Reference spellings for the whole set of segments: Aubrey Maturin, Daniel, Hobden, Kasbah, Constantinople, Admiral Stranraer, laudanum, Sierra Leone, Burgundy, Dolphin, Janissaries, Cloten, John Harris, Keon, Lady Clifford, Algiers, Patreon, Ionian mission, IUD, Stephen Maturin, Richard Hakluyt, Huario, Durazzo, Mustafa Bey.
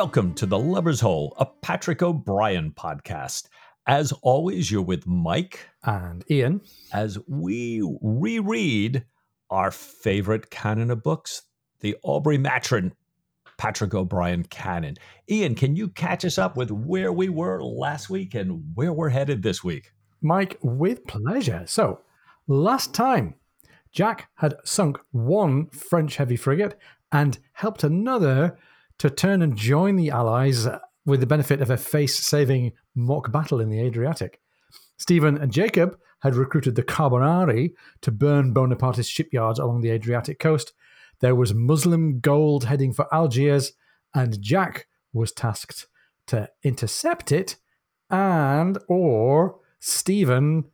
Welcome to The Lover's Hole, a Patrick O'Brien podcast. As always, you're with Mike and Ian as we reread our favorite canon of books, the Aubrey Maturin Patrick O'Brien canon. Ian, can you catch us up with where we were last week and where we're headed this week? Mike, with pleasure. So, last time, Jack had sunk one French heavy frigate and helped another to turn and join the Allies with the benefit of a face-saving mock battle in the Adriatic. Stephen and Jacob had recruited the Carbonari to burn Bonapartist shipyards along the Adriatic coast. There was Muslim gold heading for Algiers, and Jack was tasked to intercept it, and or Stephen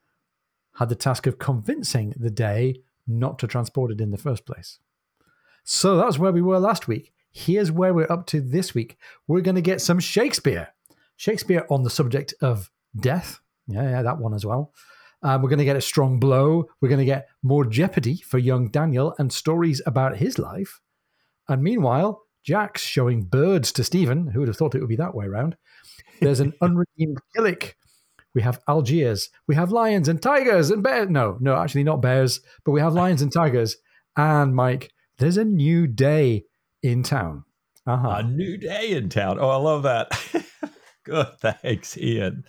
had the task of convincing the Dey not to transport it in the first place. So that's where we were last week. Here's where we're up to this week. We're going to get some Shakespeare. Shakespeare on the subject of death. Yeah, that one as well. We're going to get a strong blow. We're going to get more jeopardy for young Daniel and stories about his life. And meanwhile, Jack's showing birds to Stephen. Who would have thought it would be that way around? There's an unredeemed Killick. We have Algiers. We have lions and tigers and bears. No, actually not bears, but we have lions and tigers. And Mike, there's a new Dey in town. A new Dey in town. Oh, I love that. Good. Thanks, Ian.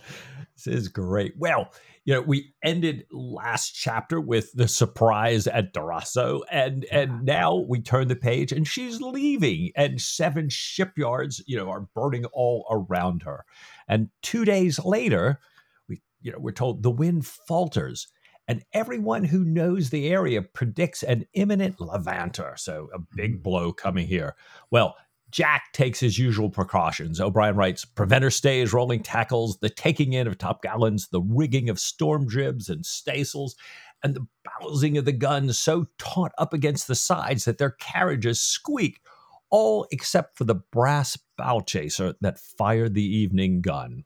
This is great. Well, we ended last chapter with the surprise at Durazzo, and now we turn the page and she's leaving, and seven shipyards, are burning all around her. And 2 days later, we're told the wind falters, and everyone who knows the area predicts an imminent levanter, so a big blow coming here. Well, Jack takes his usual precautions. O'Brien writes, preventer stays, rolling tackles, the taking in of topgallants, the rigging of storm jibs and staysails, and the bowsing of the guns so taut up against the sides that their carriages squeak, all except for the brass bow chaser that fired the evening gun.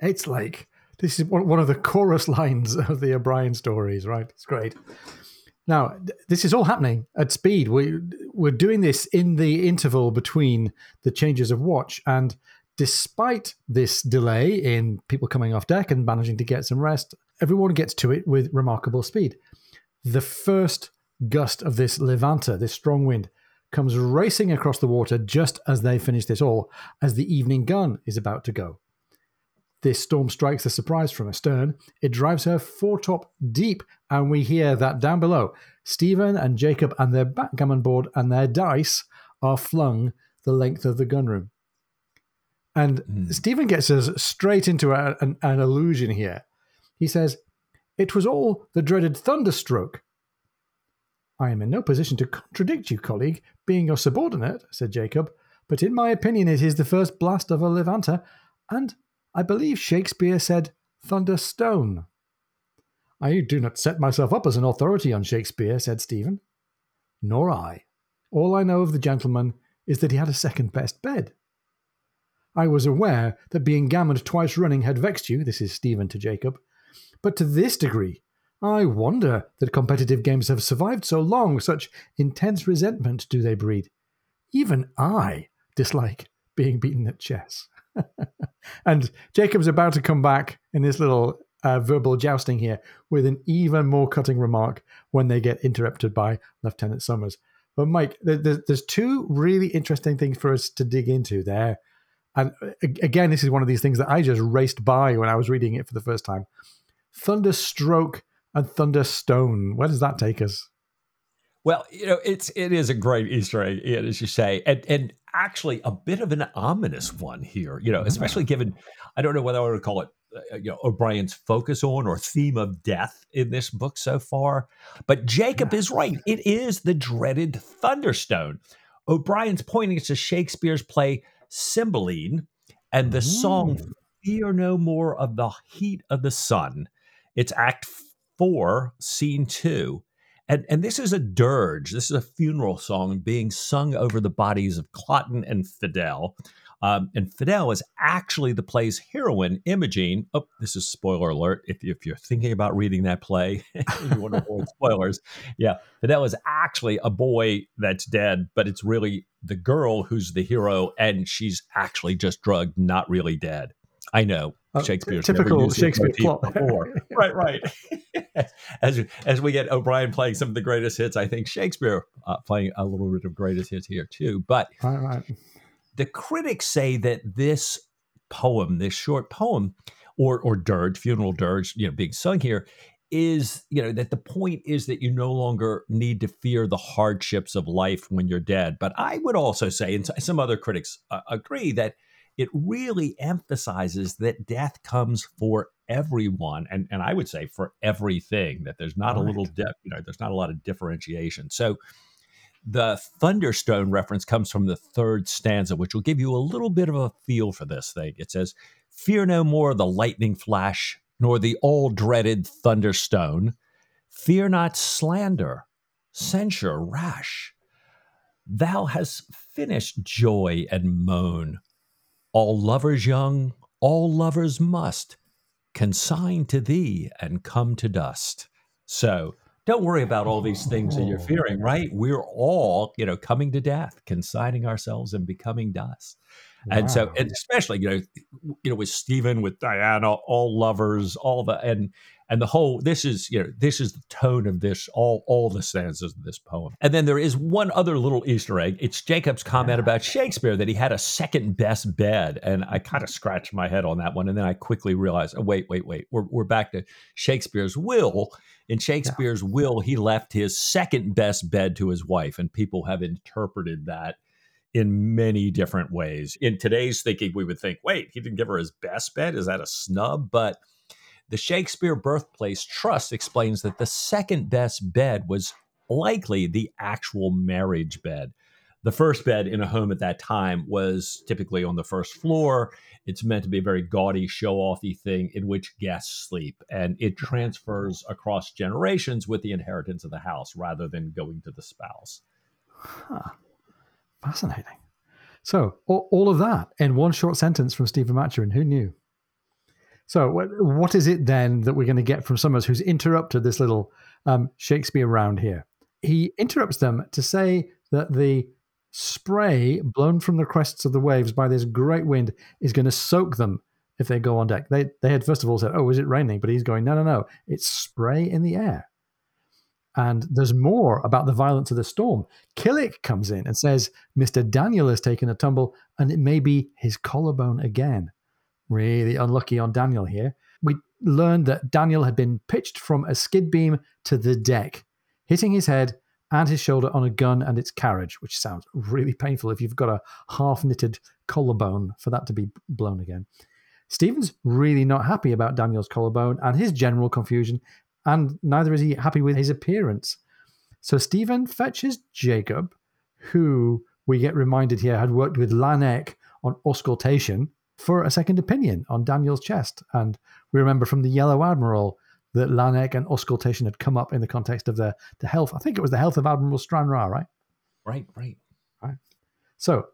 It's like, this is one of the chorus lines of the O'Brien stories, right? It's great. Now, this is all happening at speed. We're doing this in the interval between the changes of watch. And despite this delay in people coming off deck and managing to get some rest, everyone gets to it with remarkable speed. The first gust of this levanter, this strong wind, comes racing across the water just as they finish this all, as the evening gun is about to go. This storm strikes the Surprise from astern. It drives her foretop deep, and we hear that down below, Stephen and Jacob and their backgammon board and their dice are flung the length of the gunroom. And Stephen gets us straight into an allusion here. He says, "It was all the dreaded thunderstroke." "I am in no position to contradict you, colleague, being your subordinate," said Jacob, "but in my opinion it is the first blast of a levanter, and I believe Shakespeare said thunderstone." "I do not set myself up as an authority on Shakespeare," said Stephen. "Nor I. All I know of the gentleman is that he had a second best bed. I was aware that being gammoned twice running had vexed you," this is Stephen to Jacob, "but to this degree, I wonder that competitive games have survived so long. Such intense resentment do they breed. Even I dislike being beaten at chess." And Jacob's about to come back in this little verbal jousting here with an even more cutting remark when they get interrupted by Lieutenant Summers. But Mike, there's two really interesting things for us to dig into there. And again, this is one of these things that I just raced by when I was reading it for the first time. Thunderstroke and thunderstone. Where does that take us? Well, it is a great Easter egg, as you say, and actually a bit of an ominous one here, especially given, I don't know whether I would call it, O'Brien's focus on or theme of death in this book so far. But Jacob is right. It is the dreaded thunderstone. O'Brien's pointing to Shakespeare's play Cymbeline and the song Fear No More of the Heat of the Sun. It's Act 4, Scene 2. And this is a dirge. This is a funeral song being sung over the bodies of Cloten and Fidel. And Fidel is actually the play's heroine, Imogene. Oh, this is spoiler alert. If you're thinking about reading that play, you want to avoid spoilers. Yeah, Fidel is actually a boy that's dead, but it's really the girl who's the hero, and she's actually just drugged, not really dead. I know. Shakespeare's typical Shakespeare plot before. Right. As we get O'Brien playing some of the greatest hits, I think Shakespeare playing a little bit of greatest hits here too. But the critics say that this poem, this short poem, or dirge, funeral dirge, being sung here, is that the point is that you no longer need to fear the hardships of life when you're dead. But I would also say, and some other critics agree, that it really emphasizes that death comes for everyone, and I would say for everything, that there's not a little depth, there's not a lot of differentiation. So the Thunderstone reference comes from the third stanza, which will give you a little bit of a feel for this thing. It says, "Fear no more the lightning flash, nor the all-dreaded thunderstone. Fear not slander, censure rash. Thou hast finished joy and moan. All lovers young, all lovers must consign to thee and come to dust." So don't worry about all these things that you're fearing, right? We're all, coming to death, consigning ourselves and becoming dust. Wow. And so, and especially, with Stephen, with Diana, all lovers, and the whole, this is the tone of this, all the stanzas of this poem. And then there is one other little Easter egg. It's Jacob's comment about Shakespeare that he had a second best bed. And I kind of scratched my head on that one. And then I quickly realized, wait. We're back to Shakespeare's will. In Shakespeare's will, he left his second best bed to his wife. And people have interpreted that in many different ways. In today's thinking, we would think, wait, he didn't give her his best bed? Is that a snub? But the Shakespeare Birthplace Trust explains that the second best bed was likely the actual marriage bed. The first bed in a home at that time was typically on the first floor. It's meant to be a very gaudy, show-offy thing in which guests sleep, and it transfers across generations with the inheritance of the house rather than going to the spouse. Huh. Fascinating. So all of that in one short sentence from Stephen Maturin. Who knew? So what is it then that we're going to get from Summers, who's interrupted this little Shakespeare round here? He interrupts them to say that the spray blown from the crests of the waves by this great wind is going to soak them if they go on deck. They had first of all said, oh, is it raining? But he's going, no, it's spray in the air. And there's more about the violence of the storm. Killick comes in and says, Mr. Daniel has taken a tumble, and it may be his collarbone again. Really unlucky on Daniel here. We learned that Daniel had been pitched from a skid beam to the deck, hitting his head and his shoulder on a gun and its carriage, which sounds really painful if you've got a half-knitted collarbone for that to be blown again. Stephen's really not happy about Daniel's collarbone and his general confusion, and neither is he happy with his appearance. So Stephen fetches Jacob, who we get reminded here had worked with Laennec on auscultation, for a second opinion on Daniel's chest. And we remember from the Yellow Admiral that Laennec and auscultation had come up in the context of the health. I think it was the health of Admiral Stranraer, right? Right. So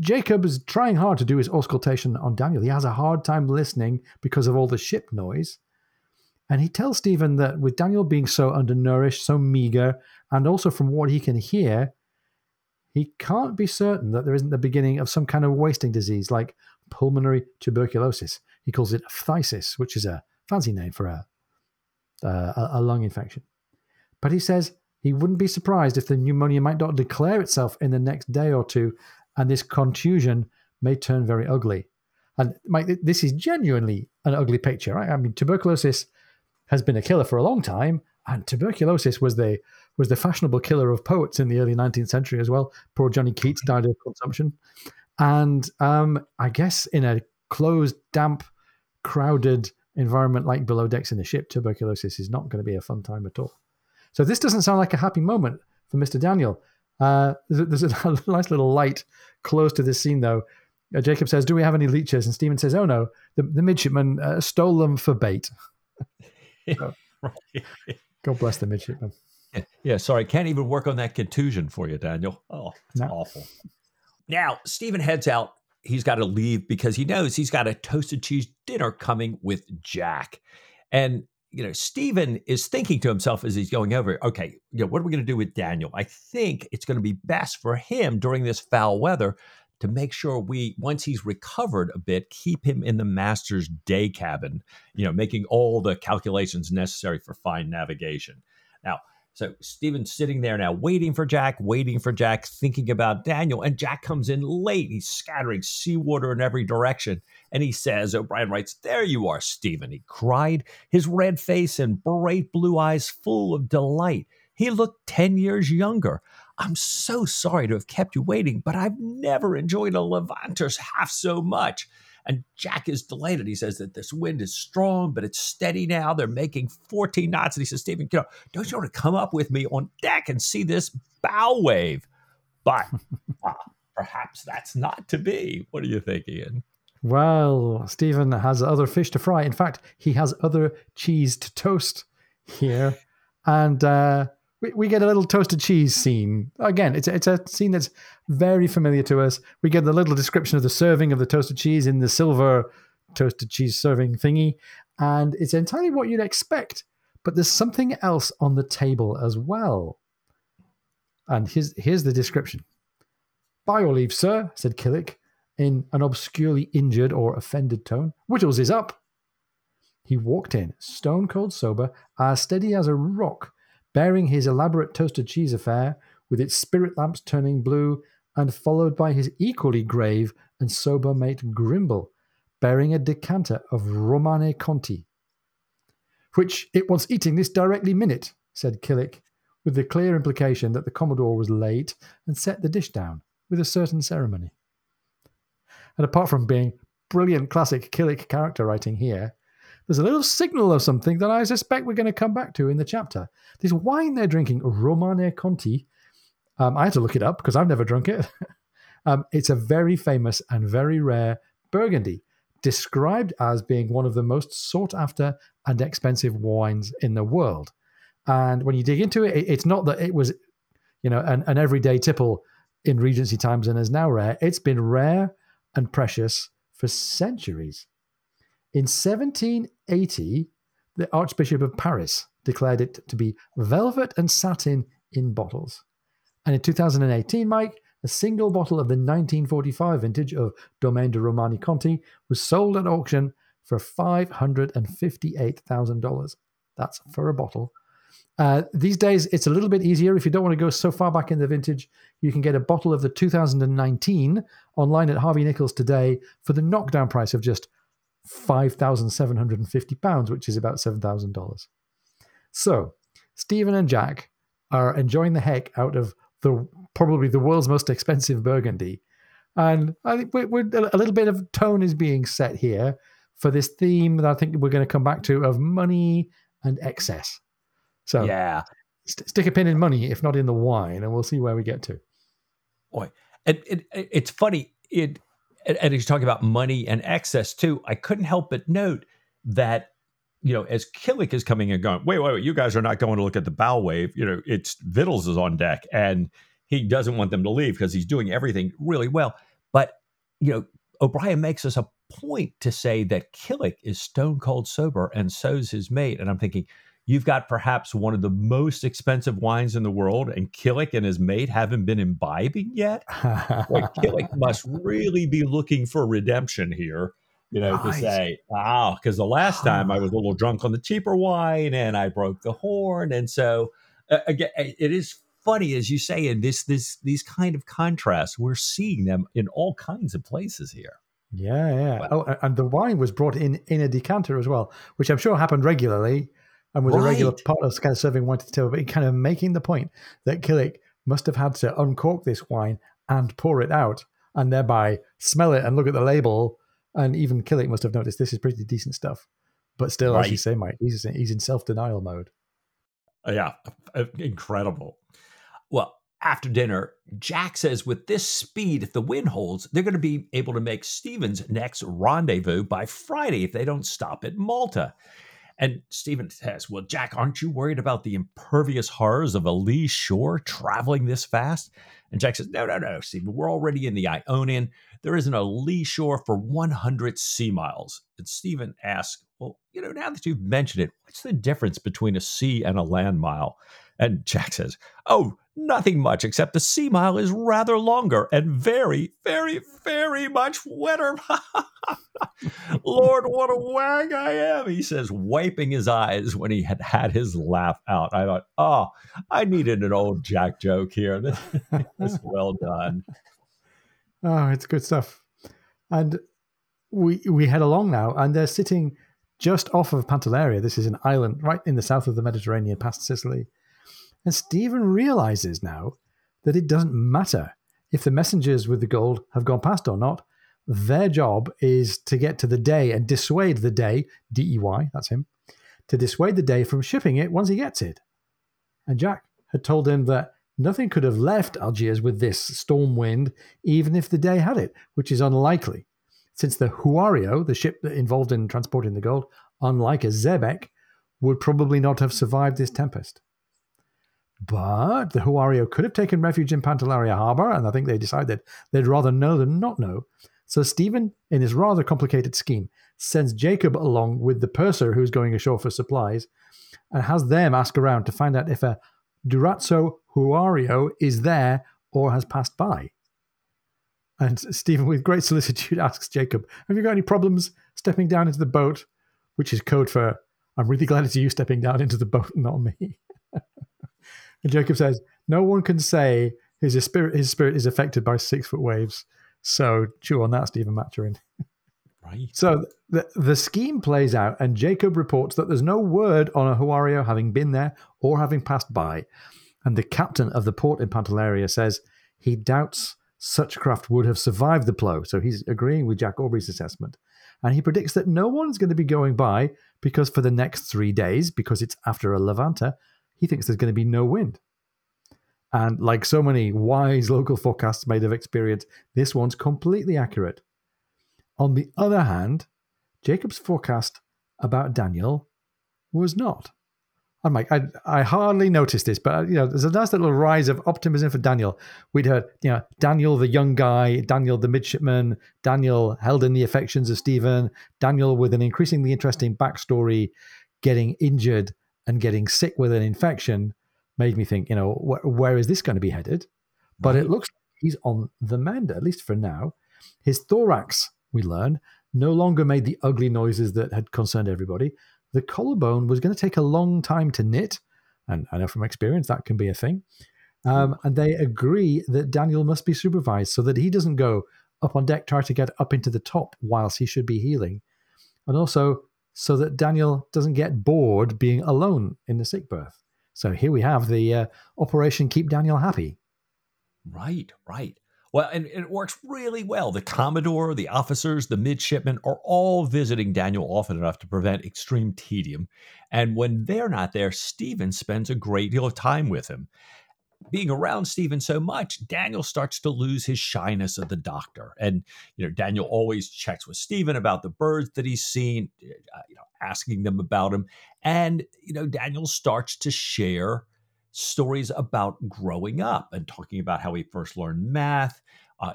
Jacob is trying hard to do his auscultation on Daniel. He has a hard time listening because of all the ship noise. And he tells Stephen that with Daniel being so undernourished, so meager, and also from what he can hear, he can't be certain that there isn't the beginning of some kind of wasting disease like pulmonary tuberculosis. He calls it phthisis, which is a fancy name for a lung infection. But he says he wouldn't be surprised if the pneumonia might not declare itself in the next day or two, and this contusion may turn very ugly. And Mike, this is genuinely an ugly picture, right? I mean, tuberculosis has been a killer for a long time, and tuberculosis was the fashionable killer of poets in the early 19th century as well. Poor Johnny Keats died of consumption. And I guess in a closed, damp, crowded environment like below decks in a ship, tuberculosis is not going to be a fun time at all. So this doesn't sound like a happy moment for Mr. Daniel. There's a nice little light close to this scene, though. Jacob says, do we have any leeches? And Stephen says, oh, no, the midshipman stole them for bait. So, God bless the midshipman. Yeah, sorry. Can't even work on that contusion for you, Daniel. Oh, it's awful. Now, Stephen heads out. He's got to leave because he knows he's got a toasted cheese dinner coming with Jack. And, you know, Stephen is thinking to himself as he's going over, okay, you know, what are we going to do with Daniel? I think it's going to be best for him during this foul weather to make sure we, once he's recovered a bit, keep him in the master's day cabin, you know, making all the calculations necessary for fine navigation. Now, so Stephen's sitting there now waiting for Jack, thinking about Daniel. And Jack comes in late. He's scattering seawater in every direction. And he says, O'Brien writes, "There you are, Stephen," he cried, his red face and bright blue eyes full of delight. He looked 10 years younger. "I'm so sorry to have kept you waiting, but I've never enjoyed a levanter's half so much." And Jack is delighted. He says that this wind is strong, but it's steady now. They're making 14 knots. And he says, "Stephen, you know, don't you want to come up with me on deck and see this bow wave?" But perhaps that's not to be. What are you thinking, Ian? Well, Stephen has other fish to fry. In fact, he has other cheese to toast here. And we get a little toasted cheese scene. Again, it's a scene that's very familiar to us. We get the little description of the serving of the toasted cheese in the silver toasted cheese serving thingy. And it's entirely what you'd expect. But there's something else on the table as well. And here's the description. "By your leave, sir," said Killick, in an obscurely injured or offended tone. "Whittles is up." He walked in, stone cold sober, as steady as a rock, bearing his elaborate toasted cheese affair with its spirit lamps turning blue, and followed by his equally grave and sober mate Grimble, bearing a decanter of Romanée-Conti. "Which it wants eating this directly minute," said Killick, with the clear implication that the Commodore was late and set the dish down with a certain ceremony. And apart from being brilliant classic Killick character writing here, there's a little signal of something that I suspect we're going to come back to in the chapter. This wine they're drinking, Romanée-Conti, I had to look it up because I've never drunk it. It's a very famous and very rare Burgundy, described as being one of the most sought-after and expensive wines in the world. And when you dig into it, it's not that it was, you know, an everyday tipple in Regency times and is now rare. It's been rare and precious for centuries. In 1780, the Archbishop of Paris declared it to be velvet and satin in bottles. And in 2018, Mike, a single bottle of the 1945 vintage of Domaine de Romanée-Conti was sold at auction for $558,000. That's for a bottle. These days, it's a little bit easier. If you don't want to go so far back in the vintage, you can get a bottle of the 2019 online at Harvey Nichols today for the knockdown price of just £5,750, which is about $7,000. So Stephen and Jack are enjoying the heck out of probably the world's most expensive Burgundy. And I think a little bit of tone is being set here for this theme that I think we're going to come back to of money and excess. So yeah, stick a pin in money, if not in the wine, and we'll see where we get to. Boy, it's funny. And he's talking about money and excess too. I couldn't help but note that, you know, as Killick is coming and going, wait, you guys are not going to look at the bow wave. You know, it's Vittles is on deck and he doesn't want them to leave because he's doing everything really well. But, you know, O'Brien makes us a point to say that Killick is stone cold sober and so's his mate. And I'm thinking, you've got perhaps one of the most expensive wines in the world, and Killick and his mate haven't been imbibing yet. Like, Killick must really be looking for redemption here, you know, to say, because the last time I was a little drunk on the cheaper wine and I broke the horn. And so, again, it is funny, as you say, in these kind of contrasts, we're seeing them in all kinds of places here. Yeah. Wow. Oh, and the wine was brought in a decanter as well, which I'm sure happened regularly. And was a regular part of kind of serving wine to the table, but kind of making the point that Killick must have had to uncork this wine and pour it out and thereby smell it and look at the label. And even Killick must have noticed this is pretty decent stuff. But still, as you say, Mike, he's in self-denial mode. Yeah, incredible. Well, after dinner, Jack says with this speed, if the wind holds, they're going to be able to make Stephen's next rendezvous by Friday if they don't stop at Malta. And Stephen says, well, Jack, aren't you worried about the impervious horrors of a lee shore traveling this fast? And Jack says, no, Stephen, we're already in the Ionian. There isn't a lee shore for 100 sea miles. And Stephen asks, well, now that you've mentioned it, what's the difference between a sea and a land mile? And Jack says, oh, nothing much, except the sea mile is rather longer and very, very, very much wetter. Lord, what a wag I am, he says, wiping his eyes when he had had his laugh out. I thought, I needed an old Jack joke here. This well done. Oh, it's good stuff. And we head along now, and they're sitting just off of Pantelleria. This is an island right in the south of the Mediterranean past Sicily. And Stephen realizes now that it doesn't matter if the messengers with the gold have gone past or not. Their job is to get to the Dey and dissuade the Dey, D-E-Y, that's him, to dissuade the Dey from shipping it once he gets it. And Jack had told him that nothing could have left Algiers with this storm wind, even if the Dey had it, which is unlikely, since the Huario, the ship that involved in transporting the gold, unlike a Zebek, would probably not have survived this tempest. But the Huario could have taken refuge in Pantelleria harbour, and I think they decided they'd rather know than not know. So Stephen, in his rather complicated scheme, sends Jacob along with the purser who's going ashore for supplies and has them ask around to find out if a Durazzo Huario is there or has passed by. And Stephen, with great solicitude, asks Jacob, have you got any problems stepping down into the boat? Which is code for, I'm really glad it's you stepping down into the boat, not me. And Jacob says, no one can say his spirit is affected by 6-foot waves. So chew on that, Stephen Maturin. Right. So the scheme plays out, and Jacob reports that there's no word on a Huario having been there or having passed by. And the captain of the port in Pantelleria says he doubts such craft would have survived the blow. So he's agreeing with Jack Aubrey's assessment. And he predicts that no one's going to be going by because for the next 3 days, because it's after a levanter, he thinks there's going to be no wind. And like so many wise local forecasts made of experience, this one's completely accurate. On the other hand, Jacob's forecast about Daniel was not. I'm like, I hardly noticed this, but there's a nice little rise of optimism for Daniel. We'd heard, Daniel the young guy, Daniel the midshipman, Daniel held in the affections of Stephen, Daniel with an increasingly interesting backstory, getting injured and getting sick with an infection, made me think, where is this going to be headed? But it looks like he's on the mend, at least for now. His thorax, we learn, no longer made the ugly noises that had concerned everybody. The collarbone was going to take a long time to knit, and I know from experience that can be a thing. And they agree that Daniel must be supervised so that he doesn't go up on deck, try to get up into the top whilst he should be healing. And also so that Daniel doesn't get bored being alone in the sick berth. So here we have the Operation Keep Daniel Happy. Right. Well, and it works really well. The Commodore, the officers, the midshipmen are all visiting Daniel often enough to prevent extreme tedium. And when they're not there, Stephen spends a great deal of time with him. Being around Stephen so much, Daniel starts to lose his shyness of the doctor. And, Daniel always checks with Stephen about the birds that he's seen, asking them about him. And, Daniel starts to share stories about growing up and talking about how he first learned math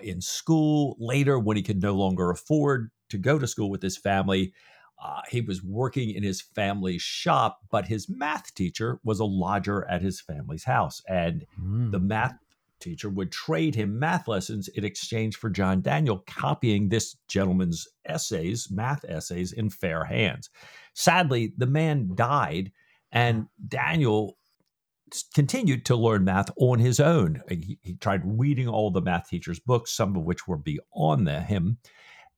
in school. Later, when he could no longer afford to go to school with his family, he was working in his family's shop, but his math teacher was a lodger at his family's house. And the math teacher would trade him math lessons in exchange for John Daniel copying this gentleman's math essays, in fair hands. Sadly, the man died, and Daniel continued to learn math on his own. He tried reading all the math teacher's books, some of which were beyond him.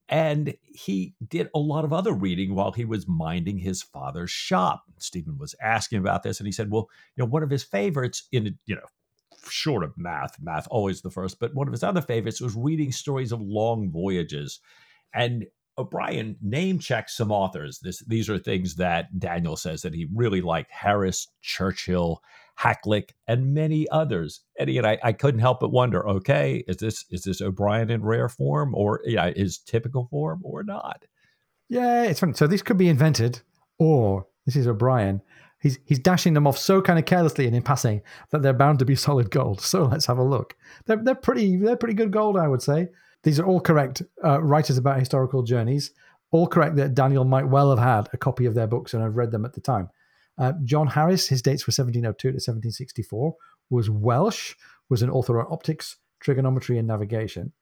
And he did a lot of other reading while he was minding his father's shop. Stephen was asking about this, and he said, well, one of his favorites in, short of math always the first, but one of his other favorites was reading stories of long voyages. And O'Brien name checks some authors. These are things that Daniel says that he really liked: Harris, Churchill, Hakluyt, and many others. Eddie and I couldn't help but wonder, okay, is this O'Brien in rare form, or is typical form, or not? Yeah, it's funny. So this could be invented, or This is O'Brien. He's dashing them off so kind of carelessly and in passing that they're bound to be solid gold. So let's have a look. They're pretty good gold, I would say. These are all correct writers about historical journeys. All correct that Daniel might well have had a copy of their books and have read them at the time. John Harris, his dates were 1702 to 1764, was Welsh, was an author on optics, trigonometry, and navigation.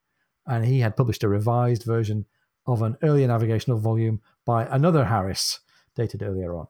And he had published a revised version of an earlier navigational volume by another Harris, dated earlier on.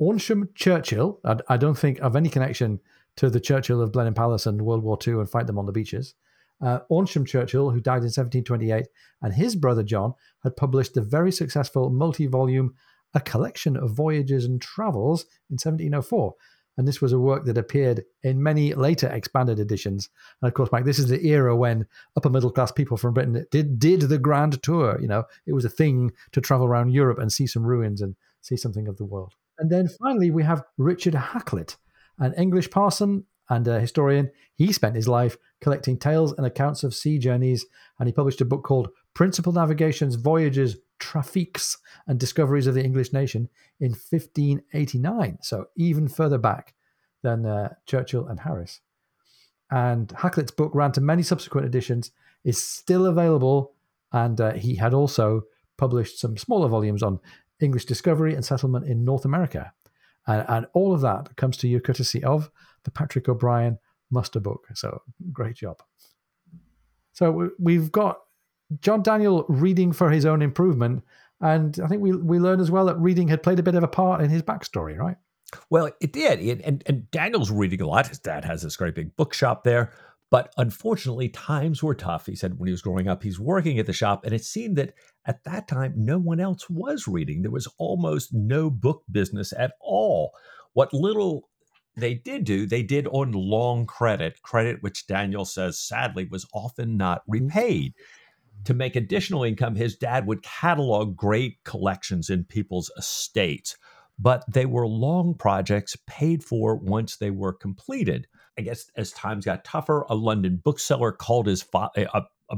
Awnsham Churchill, I don't think of any connection to the Churchill of Blenheim Palace and World War II and Fight Them on the Beaches. Awnsham Churchill, who died in 1728, and his brother John had published the very successful multi-volume A Collection of Voyages and Travels in 1704. And this was a work that appeared in many later expanded editions. And of course, Mike, this is the era when upper middle class people from Britain did the grand tour. You know, it was a thing to travel around Europe and see some ruins and see something of the world. And then finally, we have Richard Hakluyt, an English parson and a historian. He spent his life collecting tales and accounts of sea journeys, and he published a book called Principal Navigations, Voyages, Trafics, and Discoveries of the English Nation in 1589. So even further back than Churchill and Harris. And Hakluyt's book ran to many subsequent editions, is still available, and he had also published some smaller volumes on English discovery and settlement in North America. And all of that comes to you courtesy of the Patrick O'Brien Muster Book. So great job. So we've got John Daniel reading for his own improvement. And I think we learn as well that reading had played a bit of a part in his backstory, right? Well, it did. And Daniel's reading a lot. His dad has this great big bookshop there. But unfortunately, times were tough. He said when he was growing up, he's working at the shop. And it seemed that at that time, no one else was reading. There was almost no book business at all. What little they did do, they did on long credit which Daniel says, sadly, was often not repaid. To make additional income, his dad would catalog great collections in people's estates. But they were long projects paid for once they were completed. I guess as times got tougher, a London bookseller called his a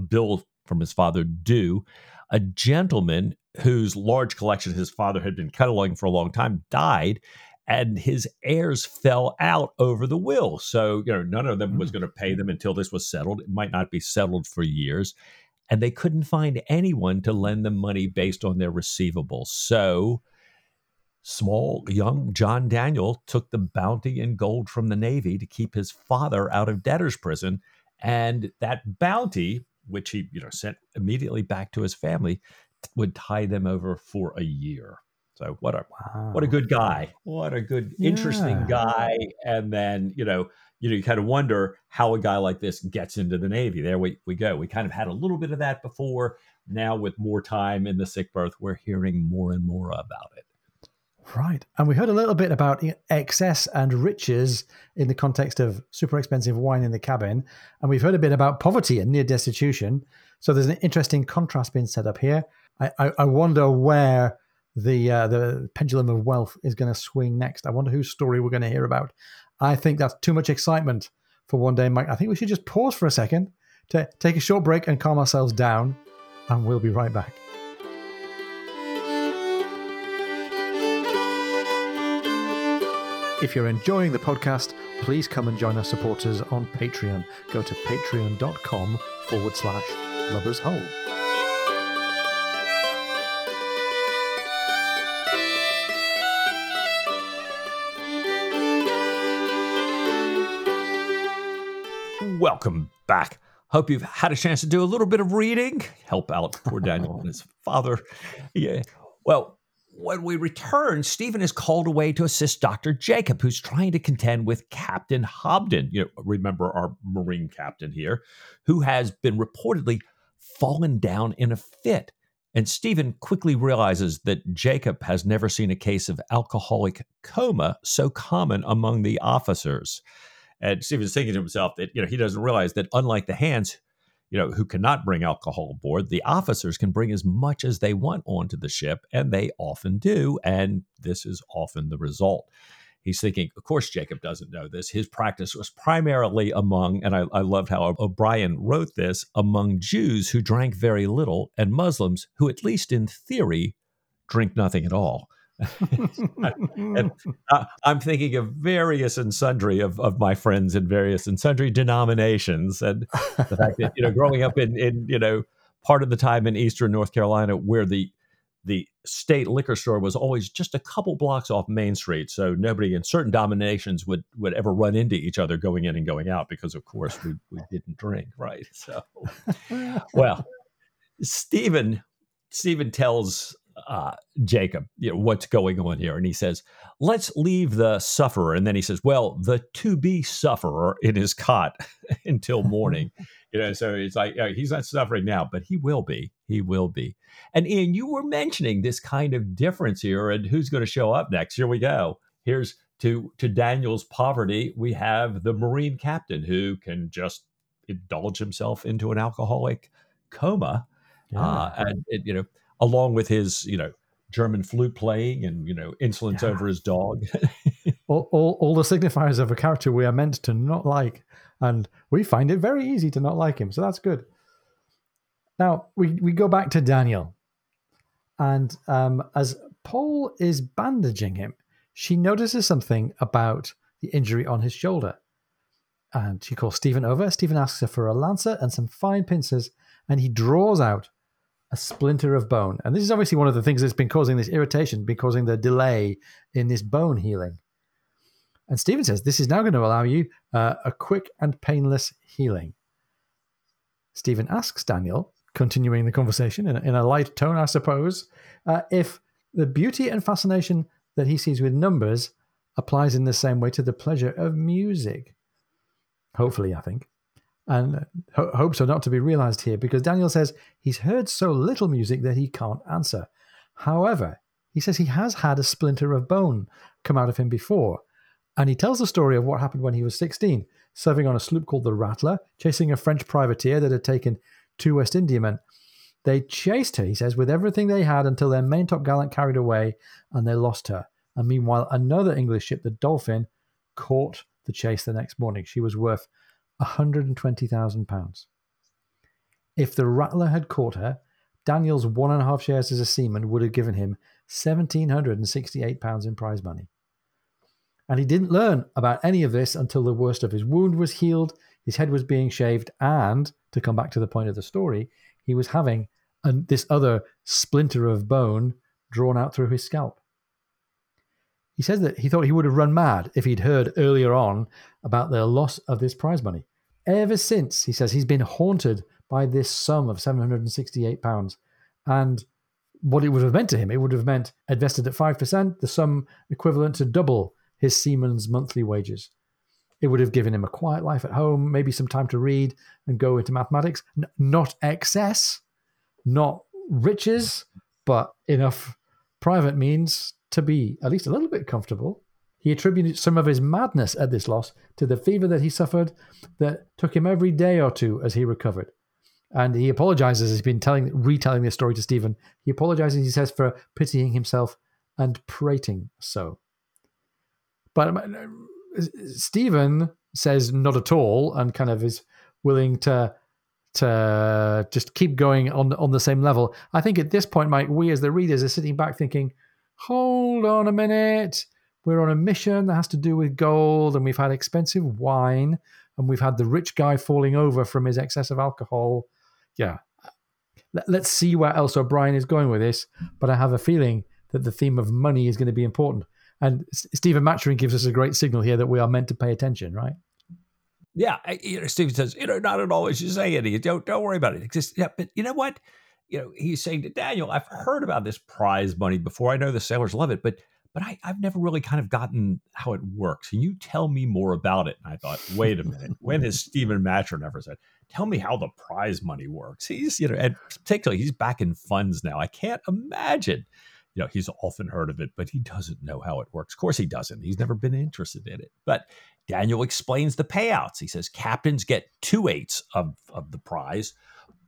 bill from his father due. A gentleman whose large collection his father had been cataloging for a long time died, and his heirs fell out over the will. So, you know, none of them was going to pay them until this was settled. It might not be settled for years. And they couldn't find anyone to lend them money based on their receivables. So small, young John Daniel took the bounty in gold from the Navy to keep his father out of debtor's prison. And that bounty, which he sent immediately back to his family, would tie them over for a year. So what a good guy. What a good, interesting guy. And then, you kind of wonder how a guy like this gets into the Navy. There we go. We kind of had a little bit of that before. Now with more time in the sick berth, we're hearing more and more about it. Right. And we heard a little bit about excess and riches in the context of super expensive wine in the cabin. And we've heard a bit about poverty and near destitution. So there's an interesting contrast being set up here. I wonder where the pendulum of wealth is going to swing next. I wonder whose story we're going to hear about. I think that's too much excitement for one day, Mike. I think we should just pause for a second to take a short break and calm ourselves down. And we'll be right back. If you're enjoying the podcast, please come and join our supporters on Patreon. Go to patreon.com/lubbershole. Welcome back. Hope you've had a chance to do a little bit of reading. Help out poor Daniel and his father. Yeah. Well, when we return, Stephen is called away to assist Dr. Jacob, who's trying to contend with Captain Hobden, remember our Marine captain here, who has been reportedly fallen down in a fit. And Stephen quickly realizes that Jacob has never seen a case of alcoholic coma so common among the officers. And Stephen's thinking to himself that, he doesn't realize that unlike the hands, who cannot bring alcohol aboard, the officers can bring as much as they want onto the ship, and they often do, and this is often the result. He's thinking, of course, Jacob doesn't know this. His practice was primarily among, and I loved how O'Brien wrote this, among Jews who drank very little and Muslims who, at least in theory, drink nothing at all. And I'm thinking of various and sundry of my friends in various and sundry denominations, and the fact that, you know, growing up in you know, part of the time in eastern North Carolina where the state liquor store was always just a couple blocks off Main Street, so nobody in certain denominations would ever run into each other going in and going out because, of course, we didn't drink, right? So, well, Stephen tells Jacob, you know, what's going on here, and he says, "Let's leave the sufferer." And then he says, "Well, the to-be sufferer in his cot until morning." You know, so it's like he's not suffering now, but he will be. He will be. And Ian, you were mentioning this kind of difference here, and who's going to show up next? Here we go. Here's to Daniel's poverty. We have the Marine captain who can just indulge himself into an alcoholic coma, and it, you know, along with his, you know, German flute playing and, you know, insolence over his dog. all the signifiers of a character we are meant to not like. And we find it very easy to not like him. So that's good. Now, we go back to Daniel. And as Paul is bandaging him, she notices something about the injury on his shoulder. And she calls Stephen over. Stephen asks her for a lancer and some fine pincers. And he draws out a splinter of bone. And this is obviously one of the things that's been causing this irritation, been causing the delay in this bone healing. And Stephen says, this is now going to allow you a quick and painless healing. Stephen asks Daniel, continuing the conversation in a light tone, I suppose, if the beauty and fascination that he sees with numbers applies in the same way to the pleasure of music. Hopefully, I think. And hopes are not to be realized here, because Daniel says he's heard so little music that he can't answer. However, he says he has had a splinter of bone come out of him before. And he tells the story of what happened when he was 16, serving on a sloop called the Rattler, chasing a French privateer that had taken two West Indiamen. They chased her, he says, with everything they had until their main topgallant carried away and they lost her. And meanwhile, another English ship, the Dolphin, caught the chase the next morning. She was worth £120,000. If the Rattler had caught her, Daniel's 1.5 shares as a seaman would have given him £1,768 in prize money. And he didn't learn about any of this until the worst of his wound was healed, his head was being shaved, and, to come back to the point of the story, he was having this other splinter of bone drawn out through his scalp. He says that he thought he would have run mad if he'd heard earlier on about the loss of this prize money. Ever since, he says, he's been haunted by this sum of £768, and what it would have meant to him, it would have meant, invested at 5%, the sum equivalent to double his seaman's monthly wages. It would have given him a quiet life at home, maybe some time to read and go into mathematics. Not excess, not riches, but enough private means to be at least a little bit comfortable. He attributed some of his madness at this loss to the fever that he suffered that took him every day or two as he recovered. And he apologizes. He's been retelling this story to Stephen. He apologizes, he says, for pitying himself and prating so. But Stephen says not at all, and kind of is willing to just keep going on the same level. I think at this point, Mike, we as the readers are sitting back thinking, hold on a minute, we're on a mission that has to do with gold, and we've had expensive wine, and we've had the rich guy falling over from his excess of alcohol. Yeah, let's see where else O'Brien is going with this, but I have a feeling that the theme of money is going to be important. And Stephen Maturin gives us a great signal here that we are meant to pay attention, right? Yeah, you know, Stephen says, you know, not at all as you say, Eddie. Don't worry about it. Just, yeah, but you know what? You know, he's saying to Daniel, I've heard about this prize money before. I know the sailors love it, but I've never really kind of gotten how it works. Can you tell me more about it? And I thought, wait a minute, when has Stephen Maturin ever said, tell me how the prize money works? He's, you know, and particularly he's back in funds now. I can't imagine. You know, he's often heard of it, but he doesn't know how it works. Of course he doesn't. He's never been interested in it. But Daniel explains the payouts. He says captains get 2/8 of the prize,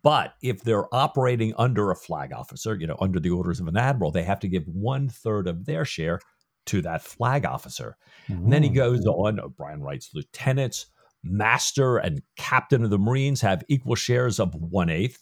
but if they're operating under a flag officer, you know, under the orders of an admiral, they have to give 1/3 of their share to that flag officer. Mm-hmm. And then he goes on, O'Brien writes, lieutenants, master, and captain of the Marines have equal shares of 1/8.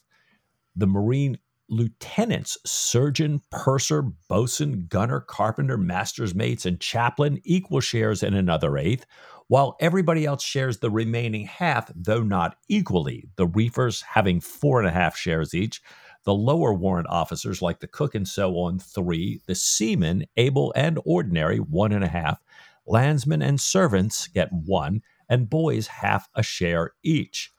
The Marine lieutenants, surgeon, purser, bosun, gunner, carpenter, master's mates, and chaplain equal shares in another eighth, while everybody else shares the remaining half, though not equally, the reefers having 4.5 shares each, the lower warrant officers like the cook and so on 3, the seamen, able and ordinary, 1.5, landsmen and servants get 1, and boys 1/2 a share each.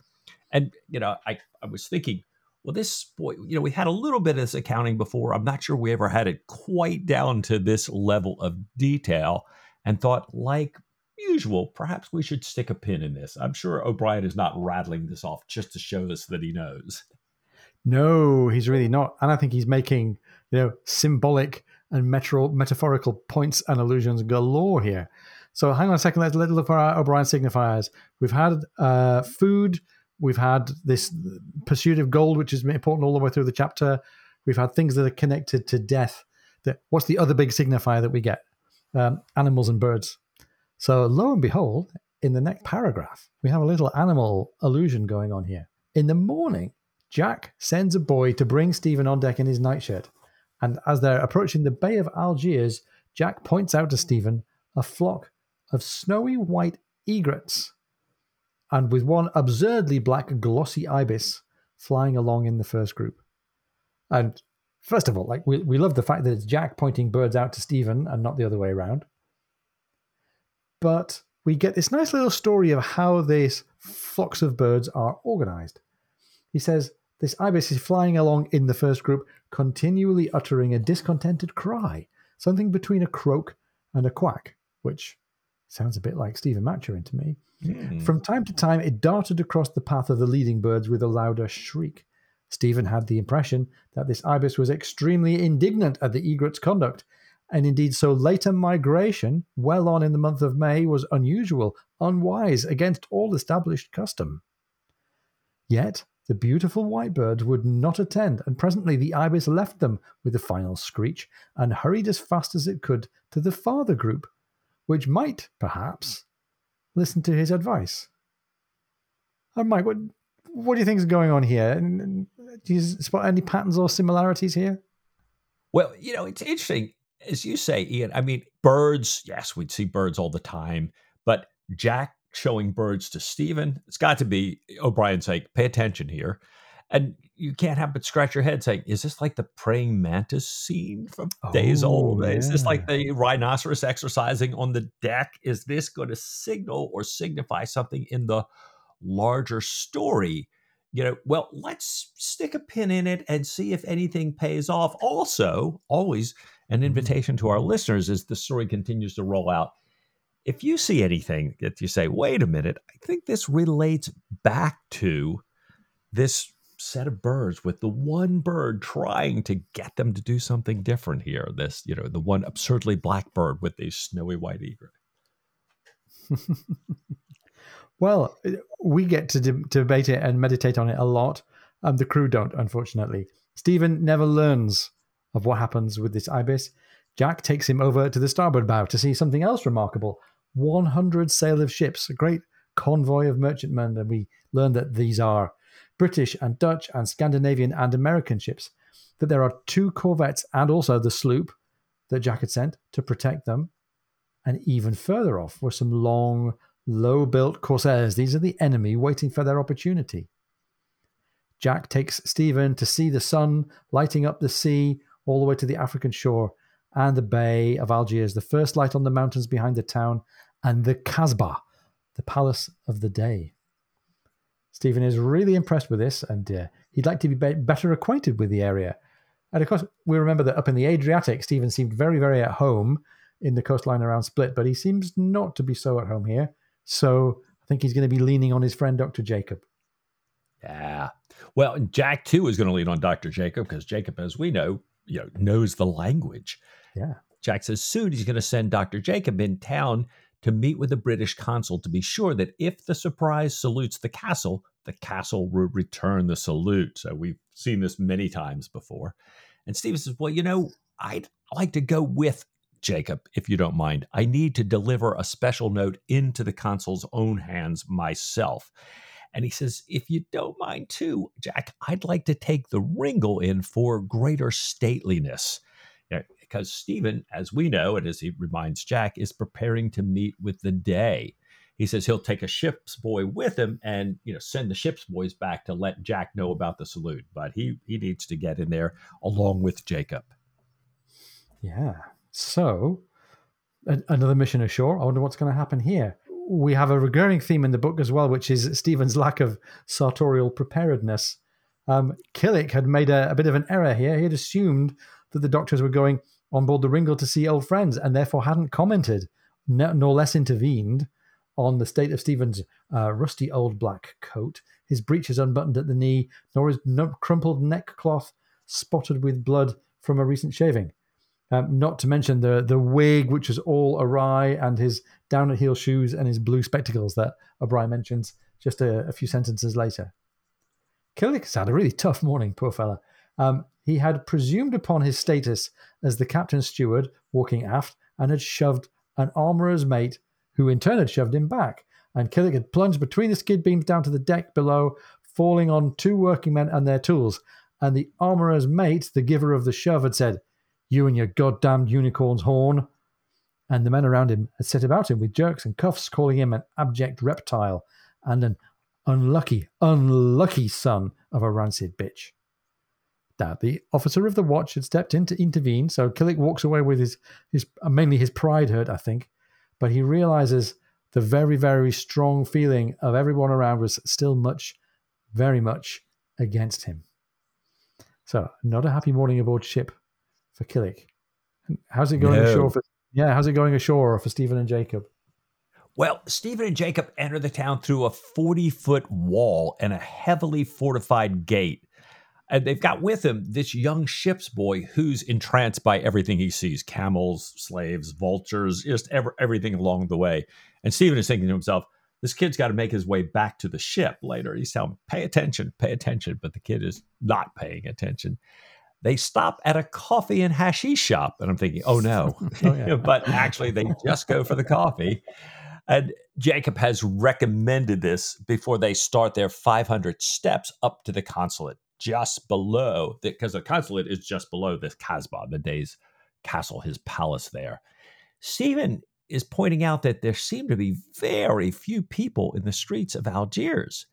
And, you know, I was thinking, well, this, boy, you know, we had a little bit of this accounting before. I'm not sure we ever had it quite down to this level of detail, and thought, like usual, perhaps we should stick a pin in this. I'm sure O'Brien is not rattling this off just to show us that he knows. No, he's really not. And I think he's making, you know, symbolic and metaphorical points and allusions galore here. So hang on a second. Let's look for our O'Brien signifiers. We've had food. We've had this pursuit of gold, which is important all the way through the chapter. We've had things that are connected to death. What's the other big signifier that we get? Animals and birds. So lo and behold, in the next paragraph, we have a little animal allusion going on here. In the morning, Jack sends a boy to bring Stephen on deck in his nightshirt. And as they're approaching the Bay of Algiers, Jack points out to Stephen a flock of snowy white egrets, and with one absurdly black glossy ibis flying along in the first group. And first of all, like we love the fact that it's Jack pointing birds out to Stephen and not the other way around. But we get this nice little story of how these flocks of birds are organized. He says, this ibis is flying along in the first group, continually uttering a discontented cry, something between a croak and a quack, which sounds a bit like Stephen Maturin to me. Mm. From time to time, it darted across the path of the leading birds with a louder shriek. Stephen had the impression that this ibis was extremely indignant at the egret's conduct, and indeed so late a migration, well on in the month of May, was unusual, unwise, against all established custom. Yet the beautiful white birds would not attend, and presently the ibis left them with a final screech and hurried as fast as it could to the farther group, which might, perhaps, listen to his advice. And Mike, what do you think is going on here? And do you spot any patterns or similarities here? Well, you know, it's interesting. As you say, Ian, I mean, birds, yes, we'd see birds all the time, but Jack showing birds to Stephen, it's got to be O'Brien saying, pay attention here. And you can't help but scratch your head saying, is this like the praying mantis scene from days old? Yeah. Is this like the rhinoceros exercising on the deck? Is this going to signal or signify something in the larger story? You know, well, let's stick a pin in it and see if anything pays off. Also, always an invitation to our listeners as the story continues to roll out. If you see anything that you say, wait a minute, I think this relates back to this set of birds with the one bird trying to get them to do something different here. This, you know, the one absurdly black bird with the snowy white egret. Well, we get to debate it and meditate on it a lot. The crew don't, unfortunately. Stephen never learns of what happens with this ibis. Jack takes him over to the starboard bow to see something else remarkable. 100 sail of ships, a great convoy of merchantmen, and we learn that these are British and Dutch and Scandinavian and American ships, that there are 2 corvettes and also the sloop that Jack had sent to protect them. And even further off were some long, low-built corsairs. These are the enemy waiting for their opportunity. Jack takes Stephen to see the sun lighting up the sea all the way to the African shore and the Bay of Algiers, the first light on the mountains behind the town, and the Kasbah, the palace of the Dey. Stephen is really impressed with this, and he'd like to be better acquainted with the area. And of course, we remember that up in the Adriatic, Stephen seemed very, very at home in the coastline around Split, but he seems not to be so at home here. So I think he's going to be leaning on his friend, Dr. Jacob. Yeah. Well, Jack, too, is going to lean on Dr. Jacob because Jacob, as we know, knows the language. Yeah. Jack says soon he's going to send Dr. Jacob in town to meet with the British consul to be sure that if the Surprise salutes the castle will return the salute. So we've seen this many times before. And Stephen says, well, you know, I'd like to go with Jacob, if you don't mind. I need to deliver a special note into the consul's own hands myself. And he says, if you don't mind too, Jack, I'd like to take the Ringle in for greater stateliness. You know, because Stephen, as we know, and as he reminds Jack, is preparing to meet with the Dey. He says he'll take a ship's boy with him and, you know, send the ship's boys back to let Jack know about the salute. But he needs to get in there along with Jacob. Yeah. So another mission ashore. I wonder what's going to happen here. We have a recurring theme in the book as well, which is Stephen's lack of sartorial preparedness. Killick had made a bit of an error here. He had assumed that the doctors were going on board the Ringle to see old friends and therefore hadn't commented, nor less intervened, on the state of Stephen's rusty old black coat, his breeches unbuttoned at the knee, nor his crumpled neckcloth spotted with blood from a recent shaving. Not to mention the wig, which is all awry, and his down-at-heel shoes and his blue spectacles that O'Brien mentions just a few sentences later. Killick had a really tough morning, poor fella. He had presumed upon his status as the captain's steward walking aft and had shoved an armourer's mate who in turn had shoved him back, and Killick had plunged between the skid beams down to the deck below, falling on two working men and their tools. And the armourer's mate, the giver of the shove, had said, "You and your goddamned unicorn's horn." And the men around him had set about him with jerks and cuffs, calling him an abject reptile and an unlucky son of a rancid bitch. Now, the officer of the watch had stepped in to intervene, so Killick walks away with mainly his pride hurt, I think. But he realizes the very, very strong feeling of everyone around was still very much against him. So not a happy morning aboard ship for Killick. How's it going ashore? How's it going ashore for Stephen and Jacob? Well, Stephen and Jacob enter the town through a 40-foot wall and a heavily fortified gate. And they've got with him this young ship's boy who's entranced by everything he sees. Camels, slaves, vultures, just everything along the way. And Stephen is thinking to himself, this kid's got to make his way back to the ship later. He's telling him, pay attention. But the kid is not paying attention. They stop at a coffee and hashish shop. And I'm thinking, oh, no. But actually, they just go for the coffee. And Jacob has recommended this before they start their 500 steps up to the consulate. Just below, because the consulate is just below this Kasbah, the Dey's castle, his palace there. Stephen is pointing out that there seem to be very few people in the streets of Algiers.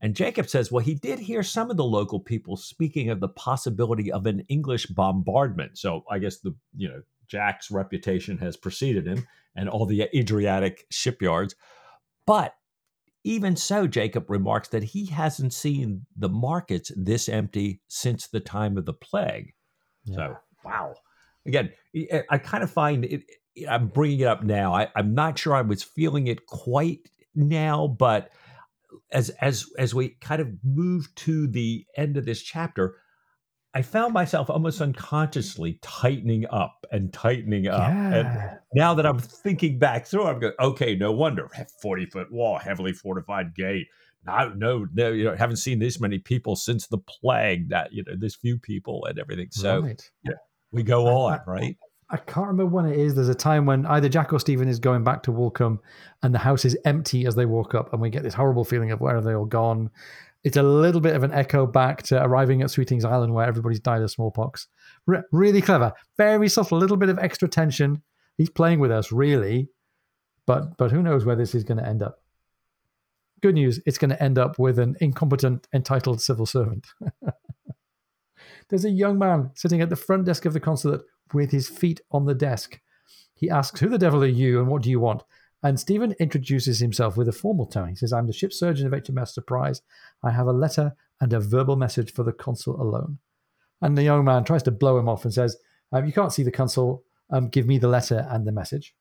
And Jacob says, well, he did hear some of the local people speaking of the possibility of an English bombardment. So I guess Jack's reputation has preceded him and all the Adriatic shipyards. But even so, Jacob remarks that he hasn't seen the markets this empty since the time of the plague. Yeah. So, wow. Again, I kind of find it, I'm bringing it up now. I'm not sure I was feeling it quite now, but as we kind of move to the end of this chapter, I found myself almost unconsciously tightening up. Yeah. And now that I'm thinking back through, I'm going, okay, no wonder. 40-foot wall, heavily fortified gate. No, haven't seen this many people since the plague, this few people and everything. So we go on, right? I can't remember when it is. There's a time when either Jack or Stephen is going back to Walcombe and the house is empty as they walk up, and we get this horrible feeling of where have they all gone? It's a little bit of an echo back to arriving at Sweetings Island where everybody's died of smallpox. Really clever. Very subtle, a little bit of extra tension. He's playing with us, really. But who knows where this is going to end up. Good news, it's going to end up with an incompetent, entitled civil servant. There's a young man sitting at the front desk of the consulate with his feet on the desk. He asks, who the devil are you and what do you want? And Stephen introduces himself with a formal tone. He says, I'm the ship surgeon of HMS Surprise. I have a letter and a verbal message for the consul alone. And the young man tries to blow him off and says, you can't see the consul. Give me the letter and the message.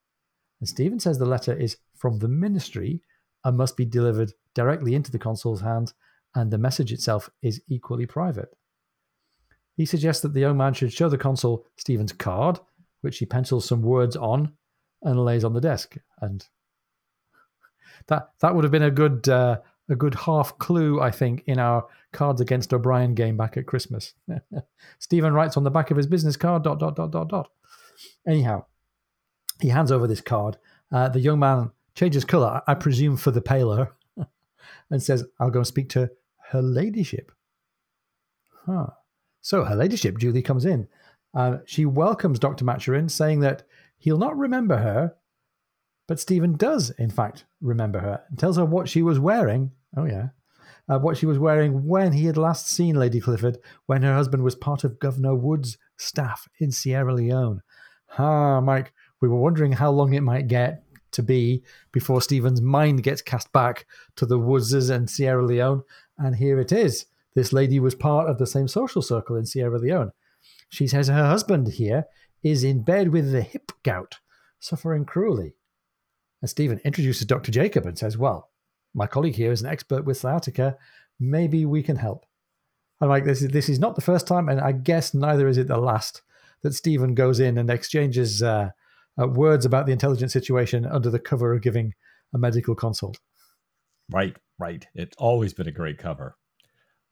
And Stephen says the letter is from the ministry and must be delivered directly into the consul's hands, and the message itself is equally private. He suggests that the young man should show the consul Stephen's card, which he pencils some words on and lays on the desk. And that would have been a good half clue, I think, in our Cards Against O'Brien game back at Christmas. Stephen writes on the back of his business card, .. Anyhow, he hands over this card. The young man changes colour, I presume for the paler, and says, I'll go speak to her ladyship. Huh. So her ladyship duly comes in. She welcomes Dr. Maturin, saying that he'll not remember her, but Stephen does, in fact, remember her, and tells her what she was wearing. Oh, yeah. What she was wearing when he had last seen Lady Clifford, when her husband was part of Governor Wood's staff in Sierra Leone. Ah, Mike, we were wondering how long it might get to be before Stephen's mind gets cast back to the Woodses and Sierra Leone. And here it is. This lady was part of the same social circle in Sierra Leone. She says her husband here is in bed with the hip gout, suffering cruelly. And Stephen introduces Dr. Jacob and says, well, my colleague here is an expert with sciatica. Maybe we can help. I'm like, this is not the first time, and I guess neither is it the last, that Stephen goes in and exchanges words about the intelligence situation under the cover of giving a medical consult. Right. It's always been a great cover.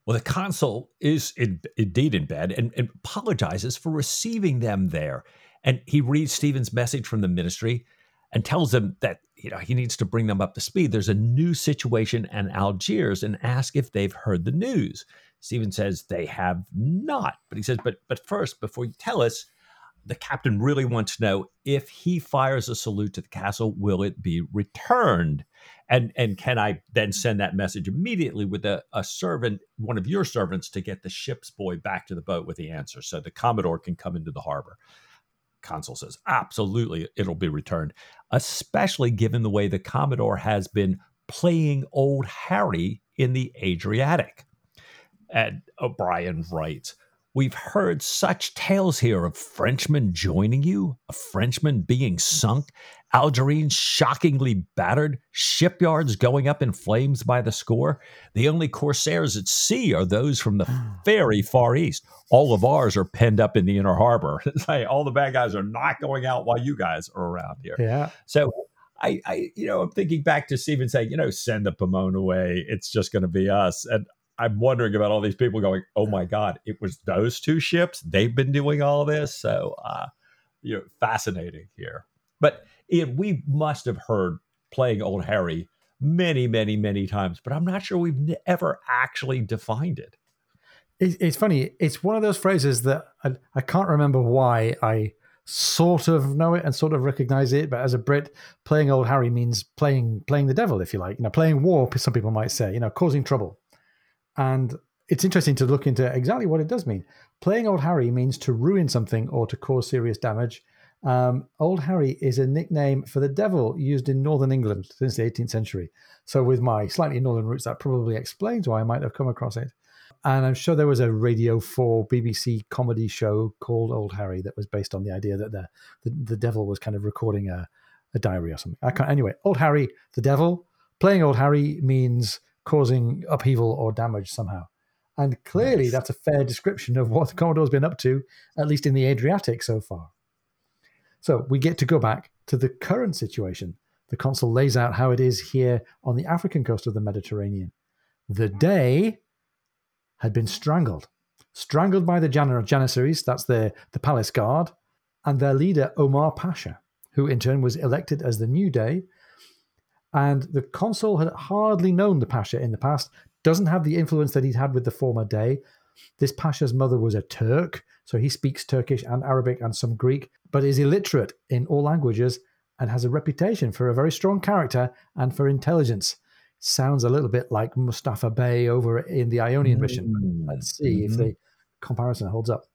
Well, the consul is indeed in bed and apologizes for receiving them there. And he reads Stephen's message from the ministry and tells them that he needs to bring them up to speed. There's a new situation in Algiers and ask if they've heard the news. Stephen says they have not. But he says, but first, before you tell us, the captain really wants to know if he fires a salute to the castle, will it be returned? And can I then send that message immediately with a servant, one of your servants, to get the ship's boy back to the boat with the answer so the Commodore can come into the harbor? Consul says, absolutely, it'll be returned, especially given the way the Commodore has been playing Old Harry in the Adriatic. And O'Brien writes, we've heard such tales here of Frenchmen joining you, a Frenchman being sunk, Algerines shockingly battered, shipyards going up in flames by the score. The only corsairs at sea are those from the very far east. All of ours are penned up in the inner harbor. All the bad guys are not going out while you guys are around here. Yeah. So I'm thinking back to Stephen saying, send the Pomone away. It's just going to be us. And I'm wondering about all these people going, oh my God, it was those two ships. They've been doing all this. So, fascinating here. But we must have heard playing Old Harry many, many, many times, but I'm not sure we've ever actually defined it. It's funny. It's one of those phrases that I can't remember why I sort of know it and sort of recognize it. But as a Brit, playing Old Harry means playing the devil, if you like, playing war, some people might say, causing trouble. And it's interesting to look into exactly what it does mean. Playing Old Harry means to ruin something or to cause serious damage. Old Harry is a nickname for the devil used in Northern England since the 18th century. So with my slightly northern roots, that probably explains why I might have come across it. And I'm sure there was a Radio 4 BBC comedy show called Old Harry that was based on the idea that the devil was kind of recording a diary or something. Anyway, Old Harry, the devil. Playing Old Harry means causing upheaval or damage somehow. And clearly that's a fair description of what the Commodore's been up to, at least in the Adriatic so far. So we get to go back to the current situation. The consul lays out how it is here on the African coast of the Mediterranean. The Dey had been strangled by the Janissaries, that's the palace guard, and their leader, Omar Pasha, who in turn was elected as the new Dey. And the consul had hardly known the Pasha in the past, doesn't have the influence that he'd had with the former Dey. This Pasha's mother was a Turk, so he speaks Turkish and Arabic and some Greek, but is illiterate in all languages and has a reputation for a very strong character and for intelligence. Sounds a little bit like Mustafa Bey over in the Ionian mission. Let's see if the comparison holds up.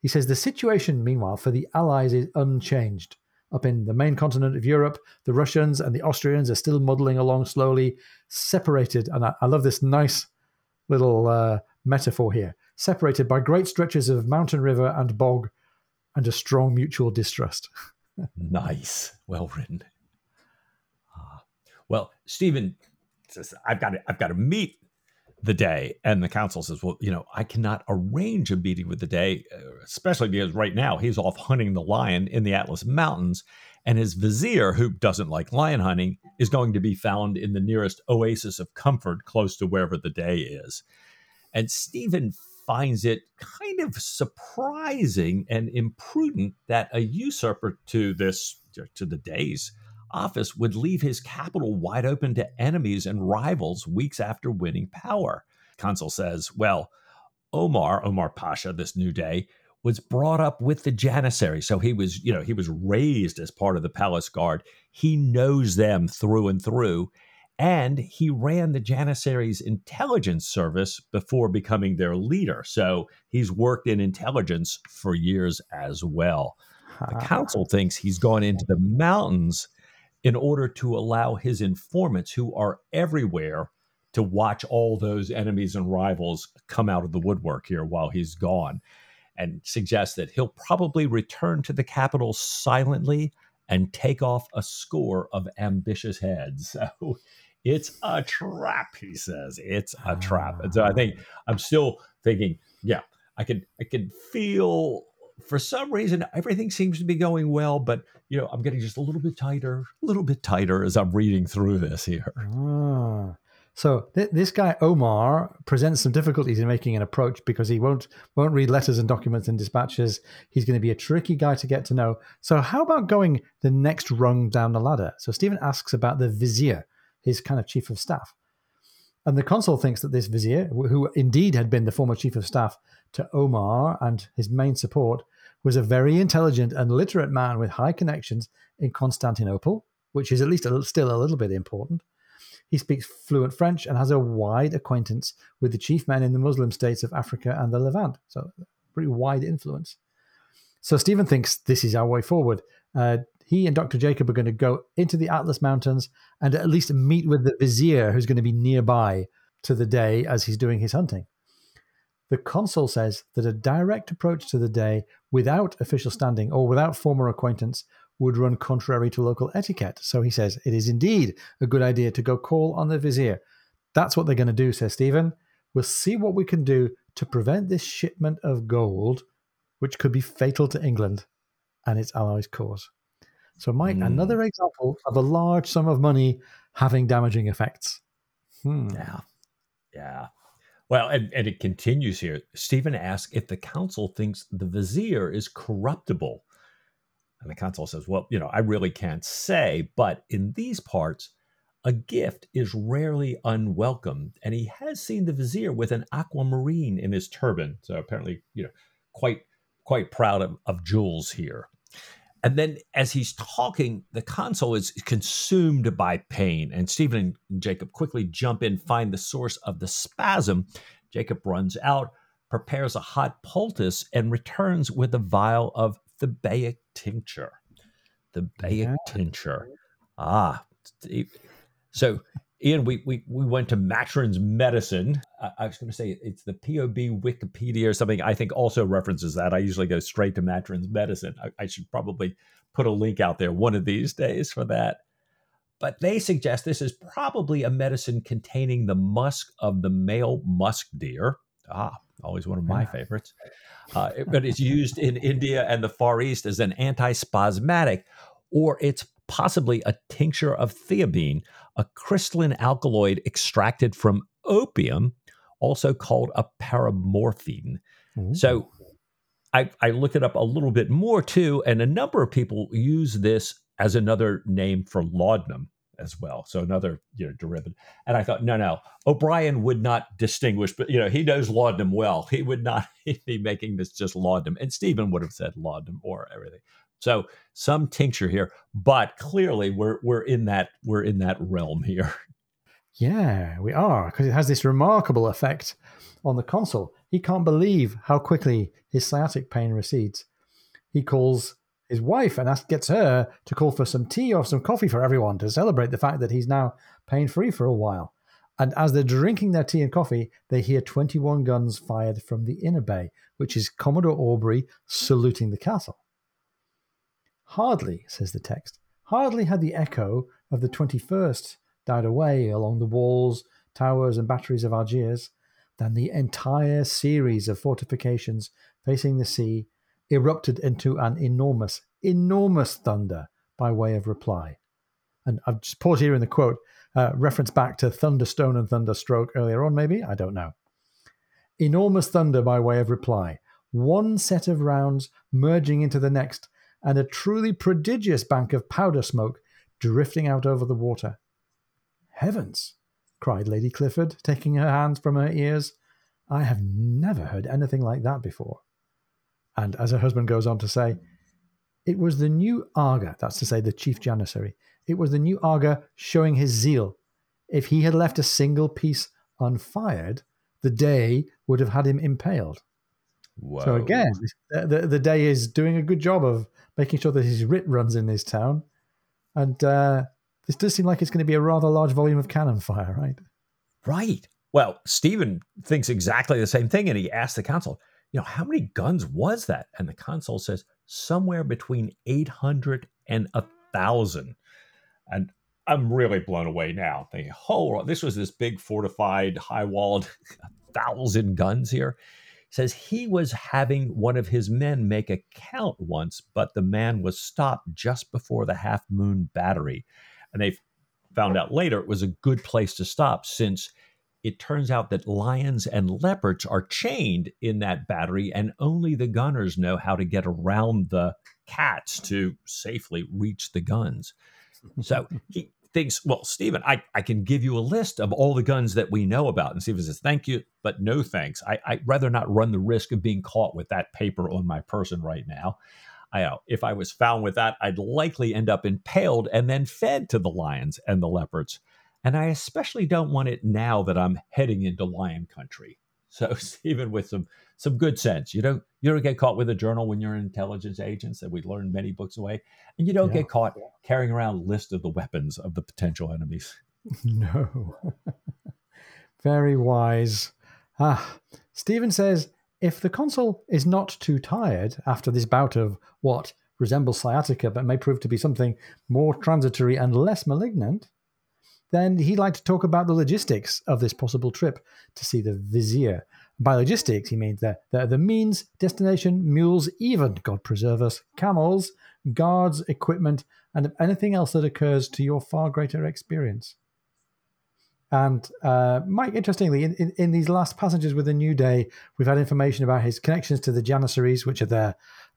He says, the situation, meanwhile, for the Allies is unchanged. Up in the main continent of Europe, the Russians and the Austrians are still muddling along slowly, separated. And I love this nice little metaphor here. Separated by great stretches of mountain, river, and bog, and a strong mutual distrust. Nice. Well written. Well, Stephen says, I've got to meet the Dey. And the consul says, well, I cannot arrange a meeting with the Dey, especially because right now he's off hunting the lion in the Atlas Mountains. And his vizier, who doesn't like lion hunting, is going to be found in the nearest oasis of comfort close to wherever the Dey is. And Stephen finds it kind of surprising and imprudent that a usurper to the Dey's office would leave his capital wide open to enemies and rivals weeks after winning power. Consul says, well, Omar Pasha, this new Dey, was brought up with the Janissaries. So he was raised as part of the palace guard. He knows them through and through. And he ran the Janissaries' intelligence service before becoming their leader. So he's worked in intelligence for years as well. The council thinks he's gone into the mountains in order to allow his informants, who are everywhere, to watch all those enemies and rivals come out of the woodwork here while he's gone, and suggests that he'll probably return to the capital silently and take off a score of ambitious heads. So it's a trap, he says. It's a trap. And so I'm still thinking, yeah, I can feel, for some reason, everything seems to be going well, but I'm getting just a little bit tighter as I'm reading through this here. So this guy, Omar, presents some difficulties in making an approach because he won't read letters and documents and dispatches. He's going to be a tricky guy to get to know. So how about going the next rung down the ladder? So Stephen asks about the vizier, his kind of chief of staff. And the consul thinks that this vizier, who indeed had been the former chief of staff to Omar and his main support, was a very intelligent and literate man with high connections in Constantinople, which is at least still a little bit important. He speaks fluent French and has a wide acquaintance with the chief men in the Muslim states of Africa and the Levant. So pretty wide influence. So Stephen thinks this is our way forward. He and Dr. Jacob are going to go into the Atlas Mountains and at least meet with the vizier, who's going to be nearby to the Dey as he's doing his hunting. The consul says that a direct approach to the Dey without official standing or without former acquaintance would run contrary to local etiquette. So he says, it is indeed a good idea to go call on the vizier. That's what they're going to do, says Stephen. We'll see what we can do to prevent this shipment of gold, which could be fatal to England and its allies' cause. So, Mike, another example of a large sum of money having damaging effects. Yeah. Well, and it continues here. Stephen asks if the council thinks the vizier is corruptible. And the consul says, well, I really can't say, but in these parts, a gift is rarely unwelcome. And he has seen the vizier with an aquamarine in his turban. So apparently, quite proud of jewels here. And then as he's talking, the consul is consumed by pain. And Stephen and Jacob quickly jump in, find the source of the spasm. Jacob runs out, prepares a hot poultice, and returns with a vial of thebaic tincture. Thebaic tincture. So, Ian, we went to Maturin's medicine. I was going to say it's the POB Wikipedia or something. I think also references that. I usually go straight to Maturin's medicine. I should probably put a link out there one of these days for that. But they suggest this is probably a medicine containing the musk of the male musk deer. Always one of my favorites. But it's used in India and the Far East as an antispasmodic, or it's possibly a tincture of theobine, a crystalline alkaloid extracted from opium, also called a paramorphine. Mm-hmm. So I looked it up a little bit more too, and a number of people use this as another name for laudanum as well. So another derivative. And I thought, no, O'Brien would not distinguish, but he knows laudanum well. He would not be making this just laudanum. And Stephen would have said laudanum or everything. So some tincture here, but clearly we're in that realm here. Yeah, we are, because it has this remarkable effect on the consul. He can't believe how quickly his sciatic pain recedes. He calls his wife and gets her to call for some tea or some coffee for everyone to celebrate the fact that he's now pain-free for a while. And as they're drinking their tea and coffee, they hear 21 guns fired from the inner bay, which is Commodore Aubrey saluting the castle. Hardly, says the text, hardly had the echo of the 21st died away along the walls, towers and batteries of Algiers, than the entire series of fortifications facing the sea erupted into an enormous thunder by way of reply. And I've just paused here in the quote, reference back to Thunderstone and Thunderstroke earlier on, maybe? I don't know. Enormous thunder by way of reply. One set of rounds merging into the next, and a truly prodigious bank of powder smoke drifting out over the water. "Heavens!" cried Lady Clifford, taking her hands from her ears. "I have never heard anything like that before." And as her husband goes on to say, "It was the new Aga," that's to say the chief Janissary, "it was the new Aga showing his zeal. If he had left a single piece unfired, the Dey would have had him impaled." Whoa. So again, the Dey is doing a good job of making sure that his writ runs in this town. And this does seem like it's going to be a rather large volume of cannon fire, right? Right. Well, Stephen thinks exactly the same thing, and he asked the consul, you know, how many guns was that? And the consul says, somewhere between 800 and 1,000. And I'm really blown away now, thinking, oh, this was this big fortified, high-walled 1,000 guns here. Says he was having one of his men make a count once, but the man was stopped just before the Half Moon Battery. And they found out later it was a good place to stop, since it turns out that lions and leopards are chained in that battery, and only the gunners know how to get around the cats to safely reach the guns. So he thinks, well, Stephen, I can give you a list of all the guns that we know about. And Stephen says, thank you, but no thanks. I'd rather not run the risk of being caught with that paper on my person right now. If I was found with that, I'd likely end up impaled and then fed to the lions and the leopards. And I especially don't want it now that I'm heading into lion country. So Stephen, with some good sense, you don't get caught with a journal when you're an intelligence agent, that we learned many books away, and you don't get caught carrying around a list of the weapons of the potential enemies. No. Very wise. Stephen says, if the consul is not too tired after this bout of what resembles sciatica but may prove to be something more transitory and less malignant, then he'd like to talk about the logistics of this possible trip to see the vizier. By logistics, he means the means, destination, mules, even, God preserve us, camels, guards, equipment, and anything else that occurs to your far greater experience. And Mike, interestingly, in these last passages with the New Dey, we've had information about his connections to the Janissaries, which are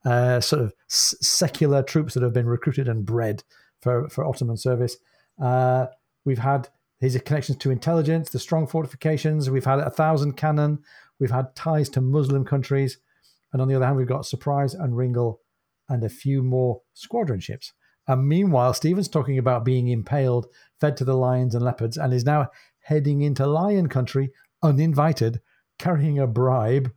their sort of secular troops that have been recruited and bred for Ottoman service. We've had his connections to intelligence, the strong fortifications. We've had 1,000 cannon. We've had ties to Muslim countries. And on the other hand, we've got Surprise and Ringle and a few more squadron ships. And meanwhile, Stephen's talking about being impaled, fed to the lions and leopards, and is now heading into lion country, uninvited, carrying a bribe,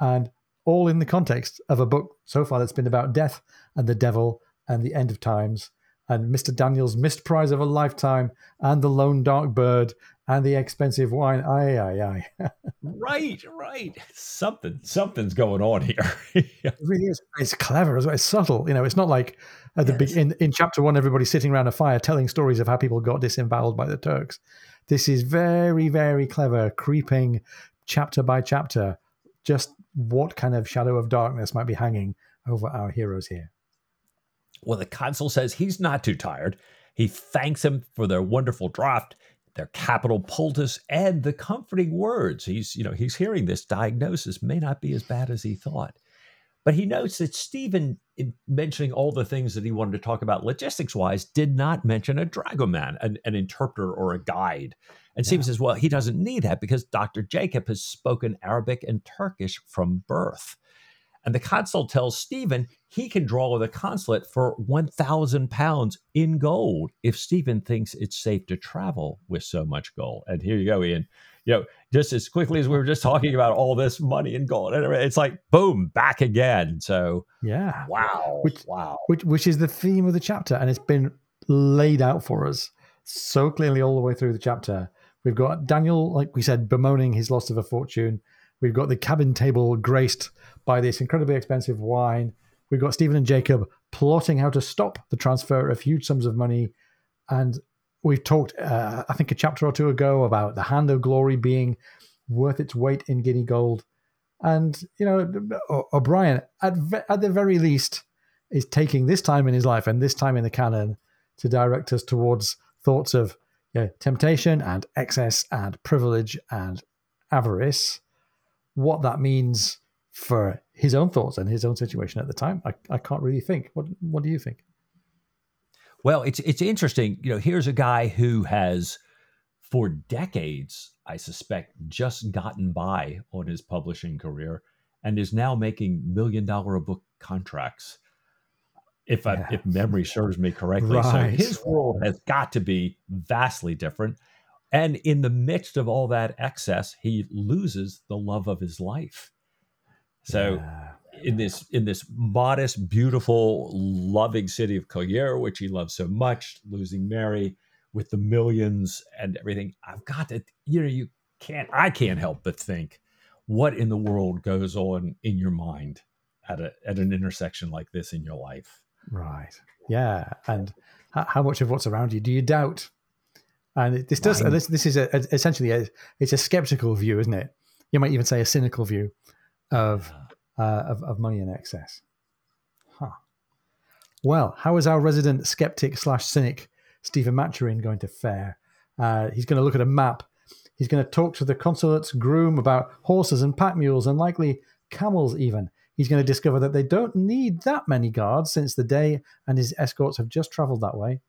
and all in the context of a book so far that's been about death and the devil and the end of times, and Mr. Daniel's missed prize of a lifetime, and the lone dark bird, and the expensive wine. Aye, aye, aye. Right. Something's going on here. It really is. It's clever as well. It's subtle. You know, it's not like at the in chapter one, everybody's sitting around a fire telling stories of how people got disemboweled by the Turks. This is very, very clever, creeping chapter by chapter, just what kind of shadow of darkness might be hanging over our heroes here. Well, the consul says he's not too tired. He thanks him for their wonderful draft, their capital poultice, and the comforting words. He's hearing this diagnosis may not be as bad as he thought. But he notes that Stephen, in mentioning all the things that he wanted to talk about logistics-wise, did not mention a dragoman, an interpreter or a guide. And Stephen says, well, he doesn't need that because Dr. Jacob has spoken Arabic and Turkish from birth. And the consul tells Stephen he can draw with a consulate for 1,000 pounds in gold if Stephen thinks it's safe to travel with so much gold. And here you go, Ian. You know, just as quickly as we were just talking about all this money and gold, it's like, boom, back again. So, wow. Which is the theme of the chapter. And it's been laid out for us so clearly all the way through the chapter. We've got Daniel, like we said, bemoaning his loss of a fortune. We've got the cabin table graced by this incredibly expensive wine. We've got Stephen and Jacob plotting how to stop the transfer of huge sums of money. And we've talked, I think, a chapter or two ago about the hand of glory being worth its weight in Guinea gold. And, you know, O'Brien, at the very least, is taking this time in his life and this time in the canon to direct us towards thoughts of temptation and excess and privilege and avarice. What that means for his own thoughts and his own situation at the time, I can't really think. What do you think? Well, it's interesting. You know, here's a guy who has, for decades, I suspect, just gotten by on his publishing career and is now making $1 million a book contracts, if memory serves me correctly. Right. So his world has got to be vastly different. And in the midst of all that excess, he loses the love of his life. So in this modest, beautiful, loving city of Collier, which he loves so much, losing Mary with the millions and everything, I've got to, I can't help but think, what in the world goes on in your mind at an intersection like this in your life? Right. Yeah. And how much of what's around you do you doubt? And this does. This is essentially it's a skeptical view, isn't it? You might even say a cynical view of money in excess. Huh. Well, how is our resident skeptic / cynic Stephen Maturin going to fare? He's going to look at a map. He's going to talk to the consulate's groom about horses and pack mules and likely camels even. He's going to discover that they don't need that many guards since the Dey and his escorts have just travelled that way.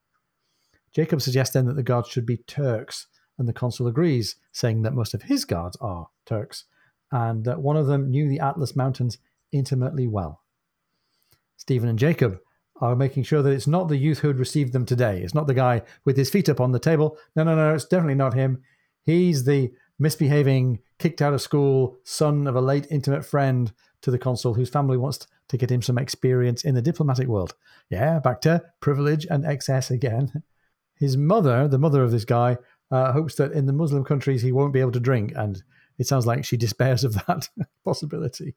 Jacob suggests then that the guards should be Turks, and the consul agrees, saying that most of his guards are Turks, and that one of them knew the Atlas Mountains intimately well. Stephen and Jacob are making sure that it's not the youth who had received them today. It's not the guy with his feet up on the table. No, it's definitely not him. He's the misbehaving, kicked out of school, son of a late intimate friend to the consul whose family wants to get him some experience in the diplomatic world. Yeah, back to privilege and excess again. His mother, the mother of this guy, hopes that in the Muslim countries he won't be able to drink, and it sounds like she despairs of that possibility.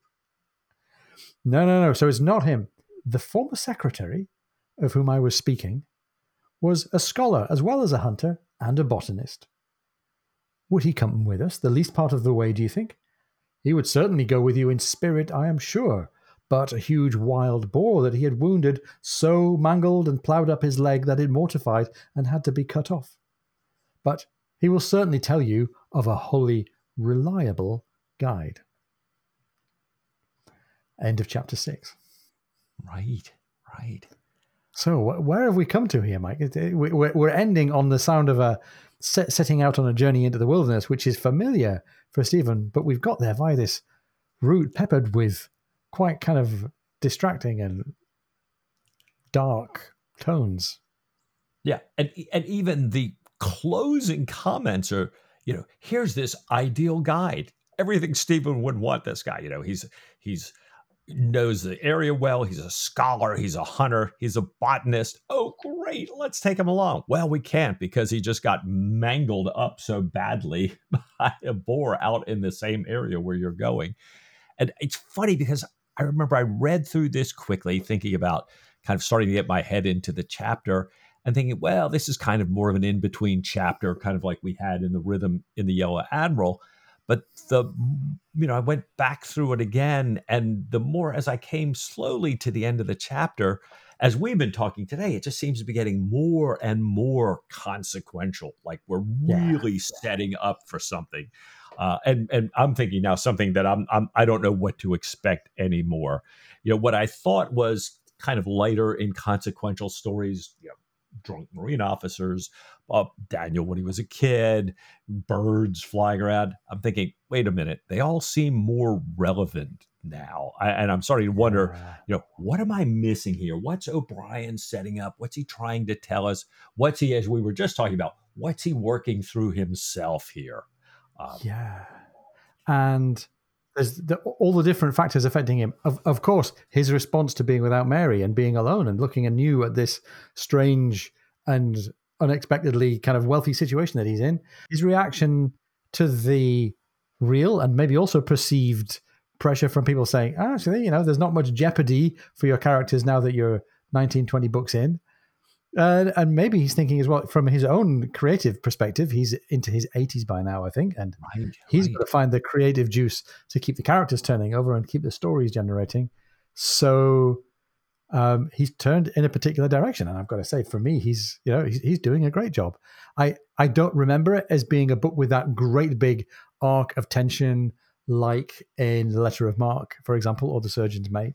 No, so it's not him. The former secretary, of whom I was speaking, was a scholar as well as a hunter and a botanist. Would he come with us the least part of the way, do you think? He would certainly go with you in spirit, I am sure, but a huge wild boar that he had wounded so mangled and ploughed up his leg that it mortified and had to be cut off. But he will certainly tell you of a wholly reliable guide. End of chapter 6. Right. So where have we come to here, Mike? We're ending on the sound of a setting out on a journey into the wilderness, which is familiar for Stephen, but we've got there via this route peppered with quite kind of distracting and dark tones. Yeah, and even the closing comments are, here's this ideal guide. Everything Stephen would want this guy. He's knows the area well. He's a scholar. He's a hunter. He's a botanist. Oh, great. Let's take him along. Well, we can't because he just got mangled up so badly by a boar out in the same area where you're going. And it's funny because I remember I read through this quickly, thinking about kind of starting to get my head into the chapter and thinking, well, this is kind of more of an in-between chapter, kind of like we had in the rhythm in the Yellow Admiral. But I went back through it again. And the more as I came slowly to the end of the chapter, as we've been talking today, it just seems to be getting more and more consequential. Like we're really setting up for something. And I'm thinking now something that I don't know what to expect anymore. What I thought was kind of lighter, inconsequential stories, drunk Marine officers, Daniel when he was a kid, birds flying around. I'm thinking, wait a minute, they all seem more relevant now. And I'm starting to wonder, what am I missing here? What's O'Brien setting up? What's he trying to tell us? What's he, as we were just talking about, what's he working through himself here? And there's all the different factors affecting him. Of course, his response to being without Mary and being alone and looking anew at this strange and unexpectedly kind of wealthy situation that he's in, his reaction to the real and maybe also perceived pressure from people saying, actually, there's not much jeopardy for your characters now that you're 19, 20 books in. And maybe he's thinking as well, from his own creative perspective, he's into his 80s by now, I think, and he's going to find the creative juice to keep the characters turning over and keep the stories generating. So he's turned in a particular direction, and I've got to say, for me, he's doing a great job. I don't remember it as being a book with that great big arc of tension like in The Letter of Mark, for example, or The Surgeon's Mate.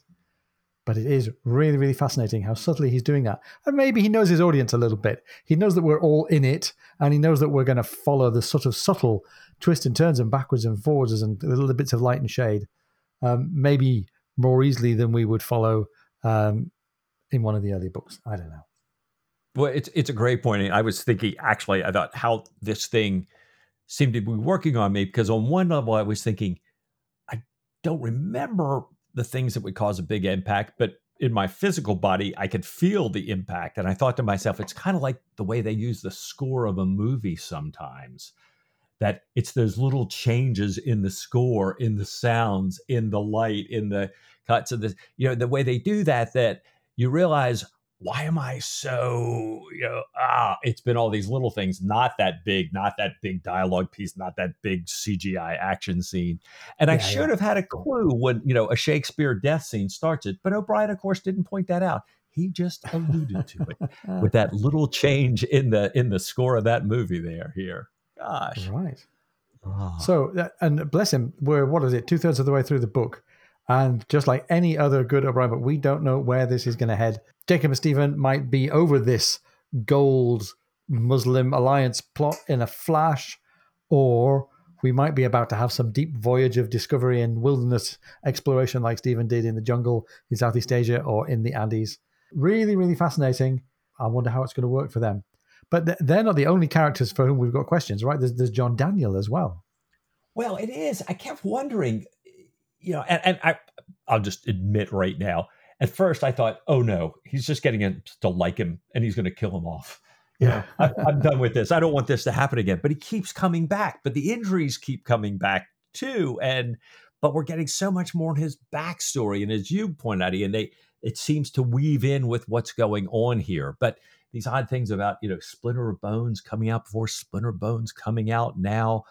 But it is really, really fascinating how subtly he's doing that. And maybe he knows his audience a little bit. He knows that we're all in it, and he knows that we're going to follow the sort of subtle twists and turns and backwards and forwards and little bits of light and shade, maybe more easily than we would follow in one of the early books. I don't know. Well, it's a great point. And I was thinking, actually, I thought how this thing seemed to be working on me, because on one level I was thinking, I don't remember the things that would cause a big impact, but in my physical body, I could feel the impact. And I thought to myself, it's kind of like the way they use the score of a movie sometimes, that it's those little changes in the score, in the sounds, in the light, in the cuts of this, you know, the way they do that, that you realize, why am I so, you know, it's been all these little things, not that big dialogue piece, not that big CGI action scene. And I should have had a clue when, you know, a Shakespeare death scene starts it, but O'Brien, of course, didn't point that out. He just alluded to it with that little change in the score of that movie there, here. Gosh. Right. Oh. So, and bless him, we're, what is it, 2/3 of the way through the book. And just like any other good O'Brien book, we don't know where this is going to head. Jacob and Stephen might be over this gold Muslim alliance plot in a flash, or we might be about to have some deep voyage of discovery and wilderness exploration like Stephen did in the jungle in Southeast Asia or in the Andes. Really, really fascinating. I wonder how it's going to work for them. But they're not the only characters for whom we've got questions, right? There's John Daniel as well. Well, it is. I kept wondering... You know, and I'll just admit right now, at first I thought, oh no, he's just getting him to like him and he's going to kill him off. Yeah, I'm done with this. I don't want this to happen again. But he keeps coming back. But the injuries keep coming back too. But we're getting so much more in his backstory. And as you point out, Ian, it seems to weave in with what's going on here. But these odd things about, you know, splinter of bones coming out before, splinter of bones coming out now.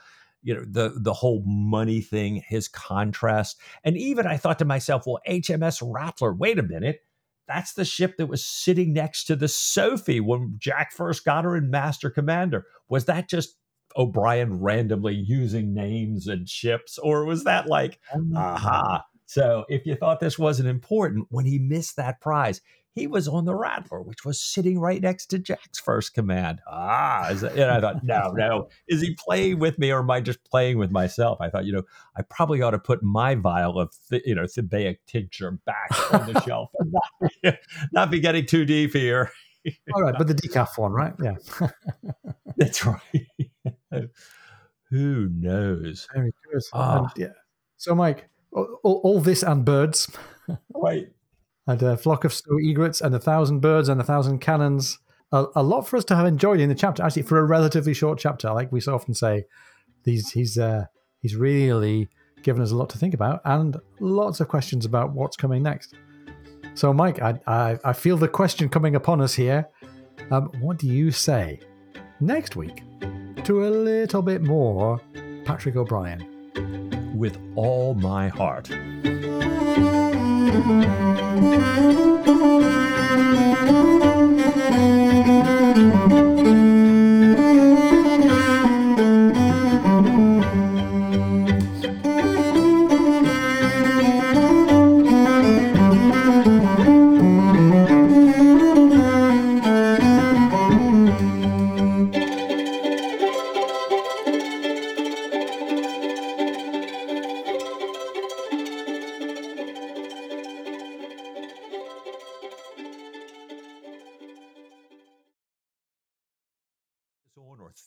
You know, the whole money thing, his contrast. And even I thought to myself, well, HMS Rattler, wait a minute. That's the ship that was sitting next to the Sophie when Jack first got her in Master Commander. Was that just O'Brien randomly using names and ships? Or was that like, aha. So if you thought this wasn't important, when he missed that prize, he was on the Rattler, which was sitting right next to Jack's first command. And I thought, no. Is he playing with me or am I just playing with myself? I thought, you know, I probably ought to put my vial of, thebaic tincture back on the shelf and not be getting too deep here. All right, but the decaf one, right? Yeah. That's right. Who knows? Very good. So, Mike, all this and birds. Right. And a flock of snow egrets and 1,000 birds and 1,000 cannons. A lot for us to have enjoyed in the chapter, actually, for a relatively short chapter. Like we so often say, he's really given us a lot to think about and lots of questions about what's coming next. So, Mike, I feel the question coming upon us here. What do you say next week to a little bit more Patrick O'Brien? With all my heart.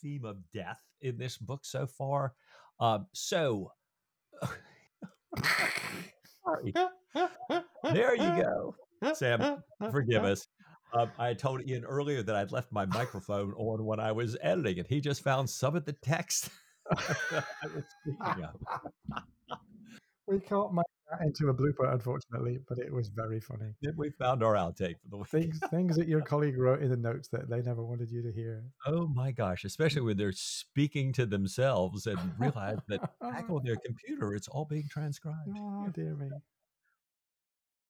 Theme of death in this book so far. Sorry. There you go. Sam, forgive us. I told Ian earlier that I'd left my microphone on when I was editing it. He just found some of the text that I was speaking of. We can't make that into a blooper, unfortunately, but it was very funny. We found our outtake for the week. Things that your colleague wrote in the notes that they never wanted you to hear. Oh my gosh, especially when they're speaking to themselves and realize that back on their computer, it's all being transcribed. Oh, dear me.